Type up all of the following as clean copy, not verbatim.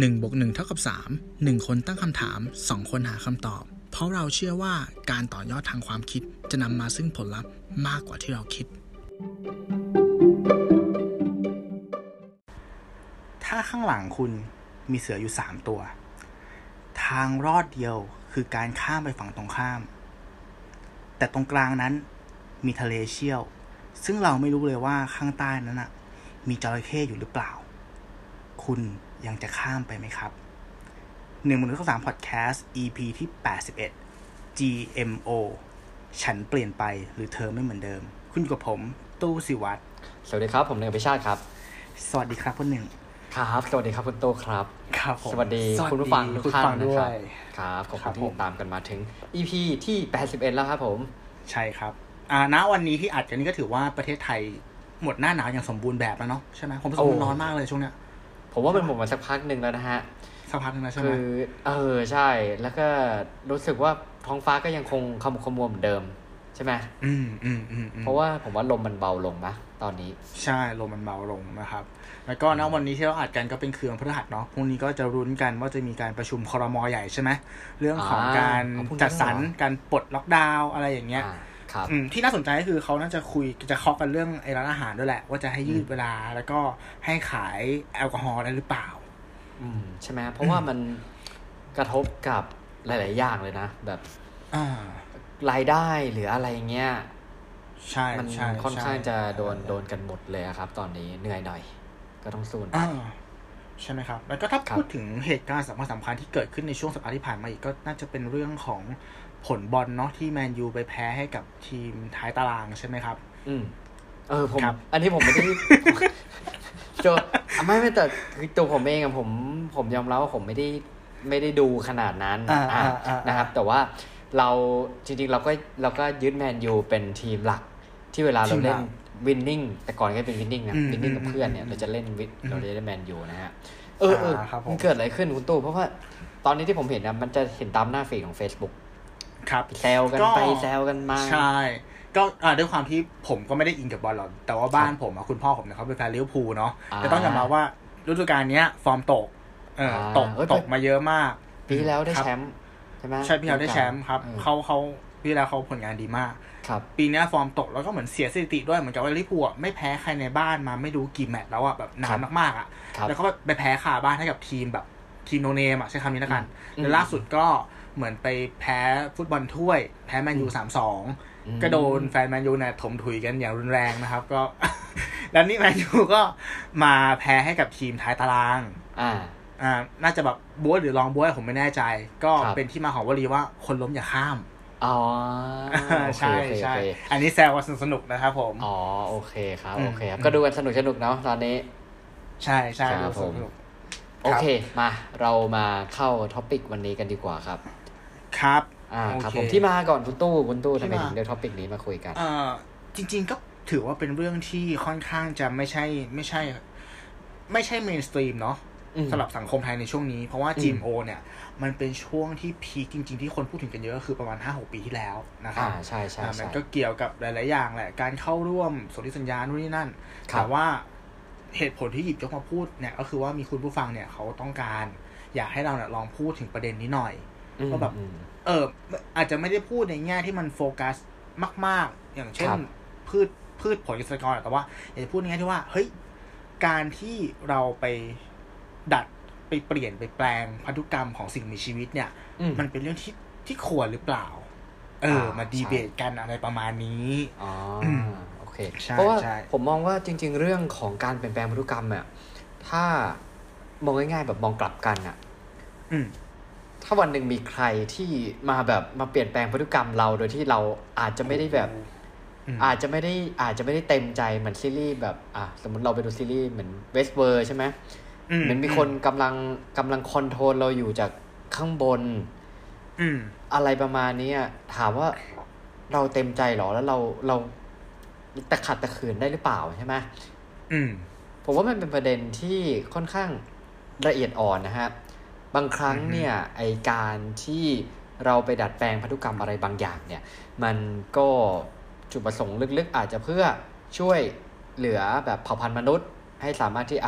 1 บวก 1 เท่ากับ 3 1 คนตั้งคำถาม 2 คนหาคำตอบเพราะเราเชื่อว่าการต่อยอดทางความคิดจะนำมาซึ่งผลลัพธ์มากกว่าที่เราคิดถ้าข้างหลังคุณมีเสืออยู่3ตัวทางรอดเดียวคือการข้ามไปฝั่งตรงข้ามแต่ตรงกลางนั้นมีทะเลเชี่ยวซึ่งเราไม่รู้เลยว่าข้างใต้นั้นน่ะมีจระเข้อยู่หรือเปล่าคุณยังจะข้ามไปไหมครับ113 Podcast EP ที่ 81 GMO ฉันเปลี่ยนไปหรือเธอไม่เหมือนเดิมคุณกับผมตู้ศิวัตรสวัสดีครับผมเนยพิชาติครับสวัสดีครับคุณหนึ่งครับสวัสดีครับคุณโตครับครับสวัสดีคุณผู้ฟังทุกท่านนะครับครับขอบคุณที่ติดตามกันมาถึง EP ที่ 81 แล้วครับผมใช่ครับณวันนี้ที่อัดกันนี่ก็ถือว่าประเทศไทยหมดหน้าหนาวอย่างสมบูรณ์แบบแล้วเนาะใช่ไหมผมรู้สึกมันร้อนมากเลยช่วงเนี้ยผมว่ามันหมดมาสักพักนึงแล้วนะฮะสักพักนึงแล้วใช่ไหมคือใช่แล้วก็รู้สึกว่าท้องฟ้าก็ยังคงขมุกขมัวเหมือนเดิมใช่ไหมเพราะว่าผมว่าลมมันเบาลงนะตอนนี้ใช่ลมมันเบาลงนะครับแล้วก็ณวันนี้ที่เราอัดกันก็เป็นคืนพฤหัสเนาะพรุ่งนี้ก็จะรุ้นกันว่าจะมีการประชุมครม.ใหญ่ใช่ไหมเรื่องของการจัดสรรการปลดล็อกดาวน์อะไรอย่างเงี้ยที่น่าสนใจก็คือเขาน่าจะคุยจะเคาะกันเรื่องไอ้ร้านอาหารด้วยแหละว่าจะให้ยืดเวลาแล้วก็ให้ขายแอลกอฮอล์ได้หรือเปล่าใช่ไหมเพราะว่ามันกระทบกับหลายๆอย่างเลยนะแบบรายได้หรืออะไรเงี้ยใช่มันค่อนข้างจะโดนกันหมดเลยครับตอนนี้เหนื่อยหน่อยก็ต้องสู้นะใช่ไหมครับแล้วก็ถ้าพูดถึงเหตุการณ์สำคัญที่เกิดขึ้นในช่วงสัปดาห์ที่ผ่านมาอีกก็น่าจะเป็นเรื่องของผลบอลเนาะที่แมนยูไปแพ้ให้กับทีมท้ายตารางใช่ไหมครับผมอันนี้ผมไม่ได้ไม่แต่ตัวผมเองอะผมยอมรับว่าผมไม่ได้ดูขนาดนั้นนะครับแต่ว่าเราจริงๆเราก็ยึดแมนยูเป็นทีมหลักที่เวลาเราเล่นวินนิ่งแต่ก่อนก็เป็นวินนิ่งนะวินนิ่งกับเพื่อนเนี่ยเราจะเล่นแมนยูนะฮะมันเกิดอะไรขึ้นคุณตู่เพราะว่าตอนนี้ที่ผมเห็นนะมันจะเห็นตามหน้าฟีดของ Facebook ครับแซวกันไปแซวกันมาใช่ก็ด้วยความที่ผมก็ไม่ได้อินกับบอลหรอกแต่ว่าบ้านผมคุณพ่อผมเนี่ยเขาเป็นแฟนลิเวอร์พูลเนาะแต่ต้องยอมรับว่าฤดูกาลนี้ฟอร์มตกมาเยอะมากปีแล้วได้แชมป์ใช่พี่เขาได้แชมป์ครับเขาพี่แล้วเขาผลงานดีมากปีนี้ฟอร์มตกแล้วก็เหมือนเสียสถิติด้วยเหมือนกับว่าลิเวอร์พูลไม่แพ้ใครในบ้านมาไม่รู้กี่แมตช์แล้วอ่ะแบบนานมากๆอ่ะแล้วก็ไปแพ้คาบ้านให้กับทีมแบบทีมโนเนมอ่ะใช้คำนี้ละกันแล้วล่าสุดก็เหมือนไปแพ้ฟุตบอลถ้วยแพ้แมนยู 3-2 ก็โดนแฟนแมนยูเนี่ยถมถุยกันอย่างรุนแรงนะครับก็แล้วนี่แมนยูก็มาแพ้ให้กับทีมท้ายตารางน่าจะแบบบัวหรือลองบัวผมไม่แน่ใจก็เป็นที่มาของวลีว่าคนล้มอย่าข้ามอ๋อใช่ใช่อันนี้แซวกันสนุกนะครับผมอ๋อโอเคครับโอเคครับก็ดูกันสนุกเนาะตอนนี้ใช่ใช่ครับผมโอเคมาเรามาเข้าท็อปิกวันนี้กันดีกว่าครับครับครับผมที่มาก่อนคุณตู้ทำไมถึงได้ท็อปิกนี้มาคุยกันจริงๆก็ถือว่าเป็นเรื่องที่ค่อนข้างจะไม่ใช่เมนสตรีมเนาะสำหรับสังคมไทยในช่วงนี้เพราะว่า GMO เนี่ยมันเป็นช่วงที่พีคจริงๆที่คนพูดถึงกันเยอะก็คือประมาณ 5-6 ปีที่แล้วนะครับใช่ๆๆมันก็เกี่ยวกับหลายๆอย่างแหละการเข้าร่วมสนธิสัญญานู่นนี่นั่นแต่ว่าเหตุผลที่หยิบยกมาพูดเนี่ยก็คือว่ามีคุณผู้ฟังเนี่ยเขาต้องการอยากให้เราเนี่ยลองพูดถึงประเด็นนี้หน่อยว่าแบบอาจจะไม่ได้พูดในแง่ที่มันโฟกัสมากๆอย่างเช่นพืชผลเกษตรกรแต่ว่าอยากจะพูดในแง่ที่ว่าเฮ้ยการที่เราไปดัดไปเปลี่ยนไปแปลงพันธุกรรมของสิ่งมีชีวิตเนี่ยมันเป็นเรื่องที่ควรหรือเปล่ามาดีเบตกันอะไรประมาณนี้อ๋อโอเคเพราะว่าผมมองว่าจริงๆเรื่องของการเปลี่ยนแปลงพันธุกรรมเนี่ยถ้ามองง่ายๆแบบมองกลับกันอ่ะถ้าวันหนึ่งมีใครที่มาแบบมาเปลี่ยนแปลงพันธุกรรมเราโดยที่เราอาจจะไม่ได้แบบอาจจะไม่ได้เต็มใจเหมือนซีรีส์แบบสมมติเราไปดูซีรีส์เหมือนเวสเวิร์ดใช่ไหมมันมีคนกำลังคอนโทรลเราอยู่จากข้างบน อะไรประมาณนี้ถามว่าเราเต็มใจหรอแล้วเราตะขัดตะขืนได้หรือเปล่าใช่ไหมผมว่ามันเป็นประเด็นที่ค่อนข้างละเอียดอ่อนนะฮะบางครั้งเนี่ยไอการที่เราไปดัดแปลงพันธุกรรมอะไรบางอย่างเนี่ยมันก็จุดประสงค์ลึกๆอาจจะเพื่อช่วยเหลือแบบเผ่าพันธุ์มนุษย์ให้สามารถที่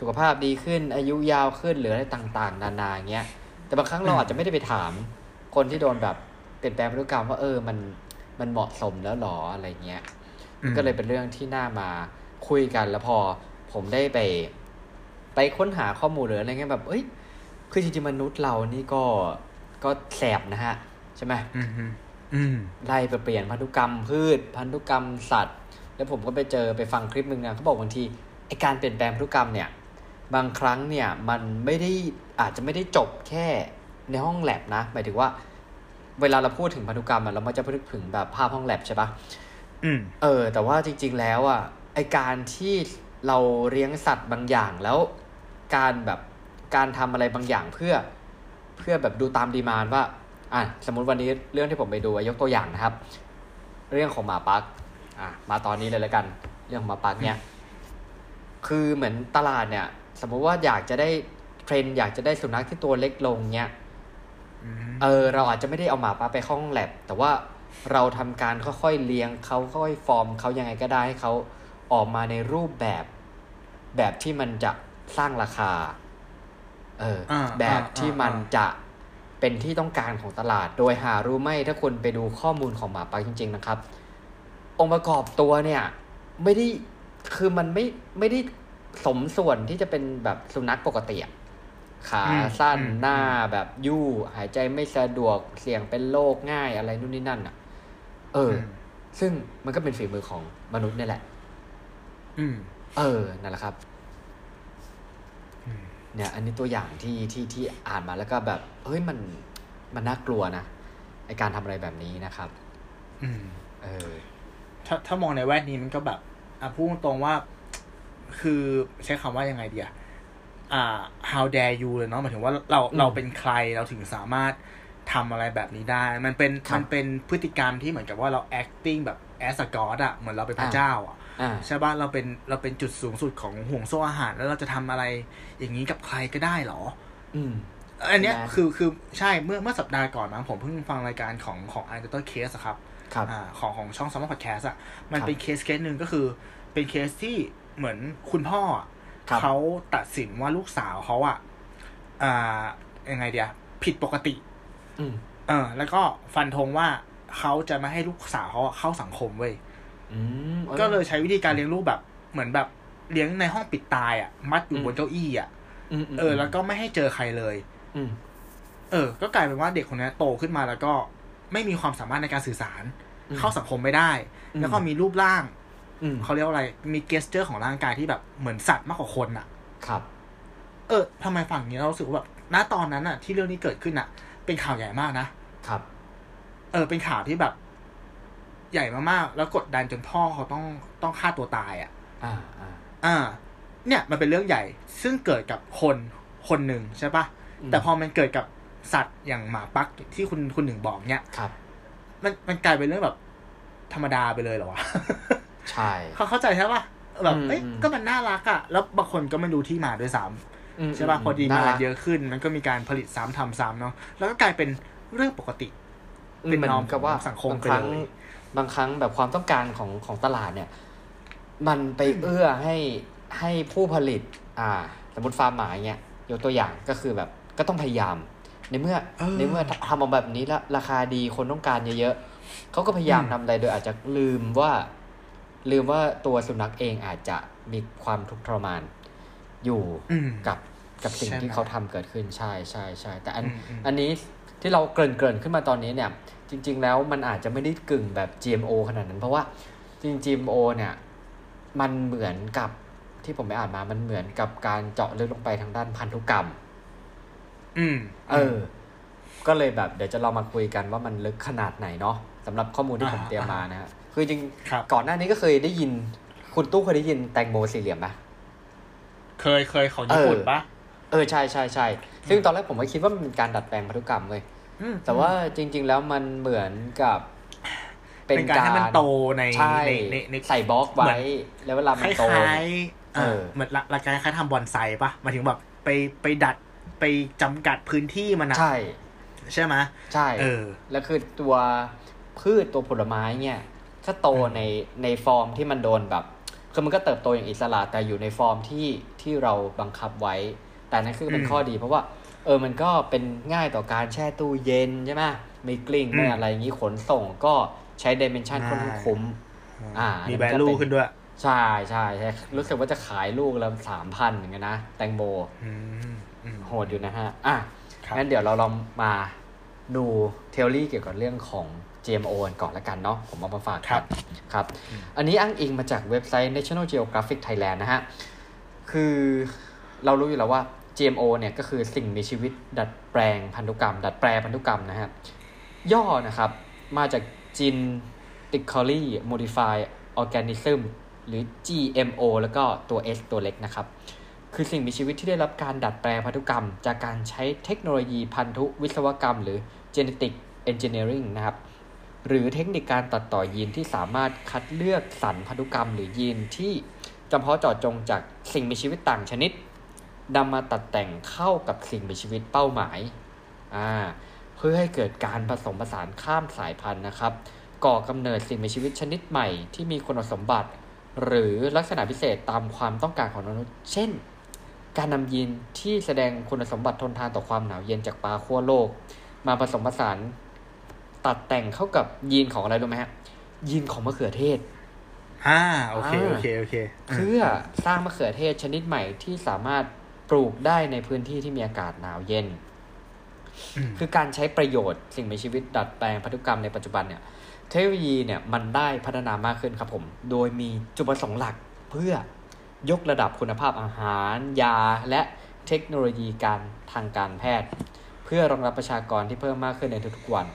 สุขภาพดีขึ้นอายุยาวขึ้นหรืออะไรต่างๆนานาเงี้ยแต่บางครั้งเราอาจจะไม่ได้ไปถามคนที่โดนแบบเปลี่ยนแปลงพฤติกรรมว่ามันเหมาะสมแล้วหรออะไรเงี้ยก็เลยเป็นเรื่องที่น่ามาคุยกันแล้วพอผมได้ไปค้นหาข้อมูลหรืออะไรเงี้ยแบบคือจริงๆมนุษย์เรานี่ก็แสบนะฮะใช่ไหมไล่ไปเปลี่ยนพันธุกรรมพืชพันธุกรรมสัตว์แล้วผมก็ไปฟังคลิปนึงนะเขาบอกบางทีไอ้การเปลี่ยนแปลงพันธุกรรมเนี่ยบางครั้งเนี่ยมันไม่ได้อาจจะไม่ได้จบแค่ในห้องแลบนะหมายถึงว่าเวลาเราพูดถึงพันธุกรรมเรามักจะพูดถึงแบบภาพห้องแลบใช่ปะแต่ว่าจริงๆแล้วอ่ะไอ้การที่เราเลี้ยงสัตว์บางอย่างแล้วการทำอะไรบางอย่างเพื่อแบบดูตามดีมานด์ว่าสมมุติวันนี้เรื่องที่ผมไปดูยกตัวอย่างนะครับเรื่องของหมาปักมาตอนนี้เลยแล้วกันเรื่องหมาปักเนี่ยคือเหมือนตลาดเนี่ยสมมุติว่าอยากจะได้เทรนอยากจะได้สุนัขที่ตัวเล็กลงเนี่ยเราอาจจะไม่ได้เอาหมาปักไปห้องแลบแต่ว่าเราทำการค่อยๆเลี้ยงเขาค่อยๆฟอร์มเขายังไงก็ได้ให้เขาออกมาในรูปแบบที่มันจะสร้างราคาแบบที่มันจะเป็นที่ต้องการของตลาดโดยหารู้ไม่ถ้าคุณไปดูข้อมูลของหมาปักจริงๆนะครับองค์ประกอบตัวเนี่ยไม่ได้คือมันไม่ได้สมส่วนที่จะเป็นแบบสุนัขปกติขาสั้นหน้าแบบยู่หายใจไม่สะดวกเสี่ยงเป็นโรคง่ายอะไรนู่นนี่นั่นซึ่งมันก็เป็นฝีมือของมนุษย์นี่แหละนั่นแหละครับเนี่ยอันนี้ตัวอย่างที่อ่านมาแล้วก็แบบมันน่ากลัวนะไอการทำอะไรแบบนี้นะครับถ้ามองในแวดนี้มันก็แบบพูดตรงว่าคือใช้คำว่ายังไงดีhow dare you เลยเนาะหมายถึงว่าเราเป็นใครเราถึงสามารถทำอะไรแบบนี้ได้มันเป็นพฤติกรรมที่เหมือนกับว่าเรา acting แบบ as a god เหมือนเราเป็นพระเจ้าใช่ป่ะเราเป็นจุดสูงสุดของห่วงโซ่อาหารแล้วเราจะทำอะไรอย่างนี้กับใครก็ได้หรออันเนี้ยคือใช่เมื่อสัปดาห์ก่อนมั้งผมเพิ่งฟังรายการของ Anecdotal Case อ่ะครับของช่อง Summer Podcast อ่ะมันเป็นเคสนึงก็คือเป็นเคสที่เหมือนคุณพ่อเขาตัดสินว่าลูกสาวเขายังไงเดียผิดปกติแล้วก็ฟันธงว่าเขาจะไม่ให้ลูกสาวเขาเข้าสังคมเว้ยก็เลยใช้วิธีการเลี้ยงลูกแบบเหมือนแบบเลี้ยงในห้องปิดตายมัดอยู่บนเก้าอี้แล้วก็ไม่ให้เจอใครเลยก็กลายเป็นว่าเด็กคนนี้โตขึ้นมาแล้วก็ไม่มีความสามารถในการสื่อสารเข้าสังคมไม่ได้แล้วก็มีรูปร่างเขาเรียกว่าอะไรมีเกสเจอร์ของร่างกายที่แบบเหมือนสัตว์มากกว่าคนครับทำไมฝั่งนี้เรารู้สึกว่าแบบณตอนนั้นที่เรื่องนี้เกิดขึ้นเป็นข่าวใหญ่มากนะครับเป็นข่าวที่แบบใหญ่มากๆแล้วกดดันจนพ่อเขาต้องฆ่าตัวตายเนี่ยมันเป็นเรื่องใหญ่ซึ่งเกิดกับคนคนหนึ่งใช่ป่ะแต่พอมันเกิดกับสัตว์อย่างหมาปักที่คุณหนึ่งบอกเนี่ยครับมันกลายเป็นเรื่องแบบธรรมดาไปเลยเหรอวะใช่เข้าใจใช่ป่ะแบบก็มันน่ารักแล้วบางคนก็ไม่รู้ที่มาด้วยซ้ำใช่ป่ะพอดีงานเยอะขึ้นมันก็มีการผลิตซ้ำทำซ้ำเนาะแล้วก็กลายเป็นเรื่องปกติเป็นนอมกับว่าสังคมไปเลยบางครั้งแบบความต้องการของตลาดเนี่ยมันไปเอื้อให้ผู้ผลิตสมมติฟาร์มหมาเงี้ยยกตัวอย่างก็คือแบบก็ต้องพยายามในเมื่อทำออกแบบนี้แล้วราคาดีคนต้องการเยอะๆเขาก็พยายามทำอะไรโดยอาจจะลืมว่าตัวสุนัขเองอาจจะมีความทุกข์ทรมานอยู่กับสิ่งที่เขาทำเกิดขึ้นใช่ใช่ใช่แต่อันนี้ที่เราเกริ่นขึ้นมาตอนนี้เนี่ยจริงๆแล้วมันอาจจะไม่ได้กึ่งแบบ GMO ขนาดนั้นเพราะว่าจริง GMO เนี่ยมันเหมือนกับที่ผมไปอ่านมามันเหมือนกับการเจาะลึกลงไปทางด้านพันธุกรรมก็เลยแบบเดี๋ยวจะเรามาคุยกันว่ามันลึกขนาดไหนเนาะสำหรับข้อมูลที่ผมเตรียมมานะฮะคือจริงก่อนหน้านี้ก็เคยได้ยินคุณตู้เคยได้ยินแตงโมสี่เหลี่ยมป่ะเคยของญี่ปุ่นป่ะใช่ๆๆซึ่งตอนแรกผมก็คิดว่ามันเป็นการดัดแปลงพันธุกรรมเลยแต่ว่าจริงๆแล้วมันเหมือนกับเป็นการให้มันโตในใส่บล็อกไว้แล้วเวลามันโตคล้ายเหมือนหลักการคล้ายทำบอนไซป่ะหมายถึงแบบไปดัดไปจำกัดพื้นที่มันใช่ไหมใช่แล้วคือตัวพืชตัวผลไม้เนี่ยถ้าโตในฟอร์มที่มันโดนแบบ คือมันก็เติบโตอย่างอิสระแต่อยู่ในฟอร์มที่เราบังคับไว้แต่นั่นคือเป็นข้อดีเพราะว่ามันก็เป็นง่ายต่อการแช่ตู้เย็นใช่ไหมไม่กลิ้งไม่อะไรอย่างนี้ขนส่งก็ใช้ดิเมนชันค่อนข้างคุ้มมีแวลูขึ้นด้วยใช่ใช่ใช่รู้สึกว่าจะขายลูกละ 3,000 เหมือนกันนะแตงโมโหดอยู่นะฮะอ่ะงั้นเดี๋ยวเราลองมาดูเทอรี่เกี่ยวกับเรื่องของ GMO ก่อนละกันเนาะผมเอามาฝากครับครับอันนี้อ้างอิงมาจากเว็บไซต์ National Geographic Thailand นะฮะคือเรารู้อยู่แล้วว่า GMO เนี่ยก็คือสิ่งมีชีวิตดัดแปลงพันธุกรรมนะฮะย่อนะครับมาจาก Genetically Modified Organism หรือ GMO แล้วก็ตัว S ตัวเล็กนะครับคือสิ่งมีชีวิตที่ได้รับการดัดแปลงพันธุกรรมจากการใช้เทคโนโลยีพันธุวิศวกรรมหรือ genetic engineering นะครับหรือเทคนิคการตัดต่อยีนที่สามารถคัดเลือกสรรพันธุกรรมหรือยีนที่จำเพาะเจาะจงจากสิ่งมีชีวิตต่างชนิดนำมาตัดแต่งเข้ากับสิ่งมีชีวิตเป้าหมายเพื่อให้เกิดการผสมผสานข้ามสายพันธุ์นะครับก่อกำเนิดสิ่งมีชีวิตชนิดใหม่ที่มีคุณสมบัติหรือลักษณะพิเศษตามความต้องการของมนุษย์เช่นการนำยีนที่แสดงคุณสมบัติทนทานต่อความหนาวเย็นจากปลาขั้วโลกมาผสมผสานตัดแต่งเข้ากับยีนของอะไรรู้ไหมฮะยีนของมะเขือเทศโอเคเพื่อสร้างมะเขือเทศชนิดใหม่ที่สามารถปลูกได้ในพื้นที่ที่มีอากาศหนาวเย็นคือการใช้ประโยชน์สิ่งมีชีวิตดัดแปลงพันธุกรรมในปัจจุบันเนี่ยเทคโนโลยีเนี่ยมันได้พัฒนามากขึ้นครับผมโดยมีจุดประสงค์หลักเพื่อยกระดับคุณภาพอาหารยาและเทคโนโลยีการทางการแพทย์เพื่อรองรับประชากรที่เพิ่มมากขึ้นในทุกๆวัน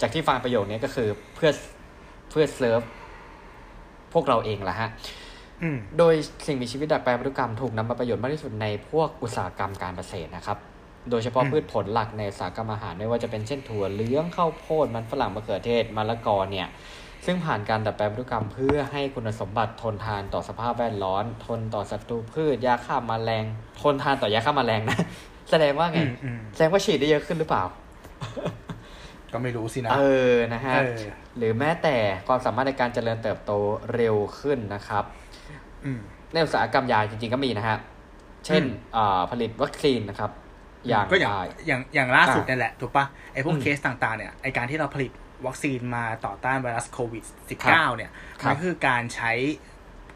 จากที่ฟังประโยคนี้ก็คือเพื่อเซิร์ฟพวกเราเองแหละฮะโดยสิ่งมีชีวิตดัดแปลงพันธุกรรมถูกนำมาประโยชน์มากที่สุดในพวกอุตสาหกรรมการเกษตรนะครับโดยเฉพาะพืชผลหลักในอุตสาหกรรมอาหารไม่ว่าจะเป็นเช่นถั่วเหลืองข้าวโพดมันฝรั่งมะเขือเทศมะละกอเนี่ยซึ่งผ่านการดัดแปลงพันธุกรรมเพื่อให้คุณสมบัติทนทานต่อสภาพแวดล้อมทนต่อศัตรูพืชยาฆ่าแมลงทนทานต่อยาฆ่าแมลงนะแสดงว่าไงแสดงว่าฉีดได้เยอะขึ้นหรือเปล่าก็ไม่รู้สินะนะฮะหรือแม้แต่ความสามารถในการเจริญเติบโตเร็วขึ้นนะครับในอุตสาหกรรมยาจริงๆก็มีนะฮะเช่นผลิตวัคซีนนะครับอย่างล่าสุดนี่แหละถูกป่ะไอ้พวกเคสต่างๆเนี่ยไอ้การที่เราผลิตวัคซีนมาต่อต้านไวรัสโควิด -19 เนี่ยมันคือการใช้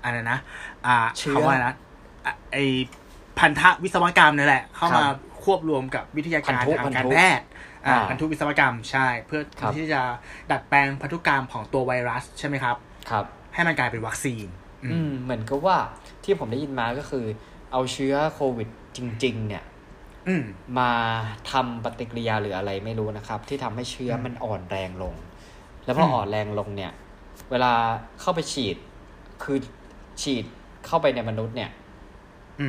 อะไรนะคำว่านะไอพันธะวิศวกรรมนั่นแหละเข้ามาควบรวมกับวิทยาการทางการแพทย์พันธุวิศวกรรมใช่เพื่อที่จะดัดแปลงพันธุกรรมของตัวไวรัสใช่ไหมครับให้มันกลายเป็นวัคซีนเหมือนกับว่าที่ผมได้ยินมาก็คือเอาเชื้อโควิดจริงๆเนี่ยมาทำปฏิกิริยาหรืออะไรไม่รู้นะครับที่ทำให้เชื้อมันอ่อนแรงลงแล้วพออ่อนแรงลงเนี่ยเวลาเข้าไปฉีดเข้าไปในมนุษย์เนี่ย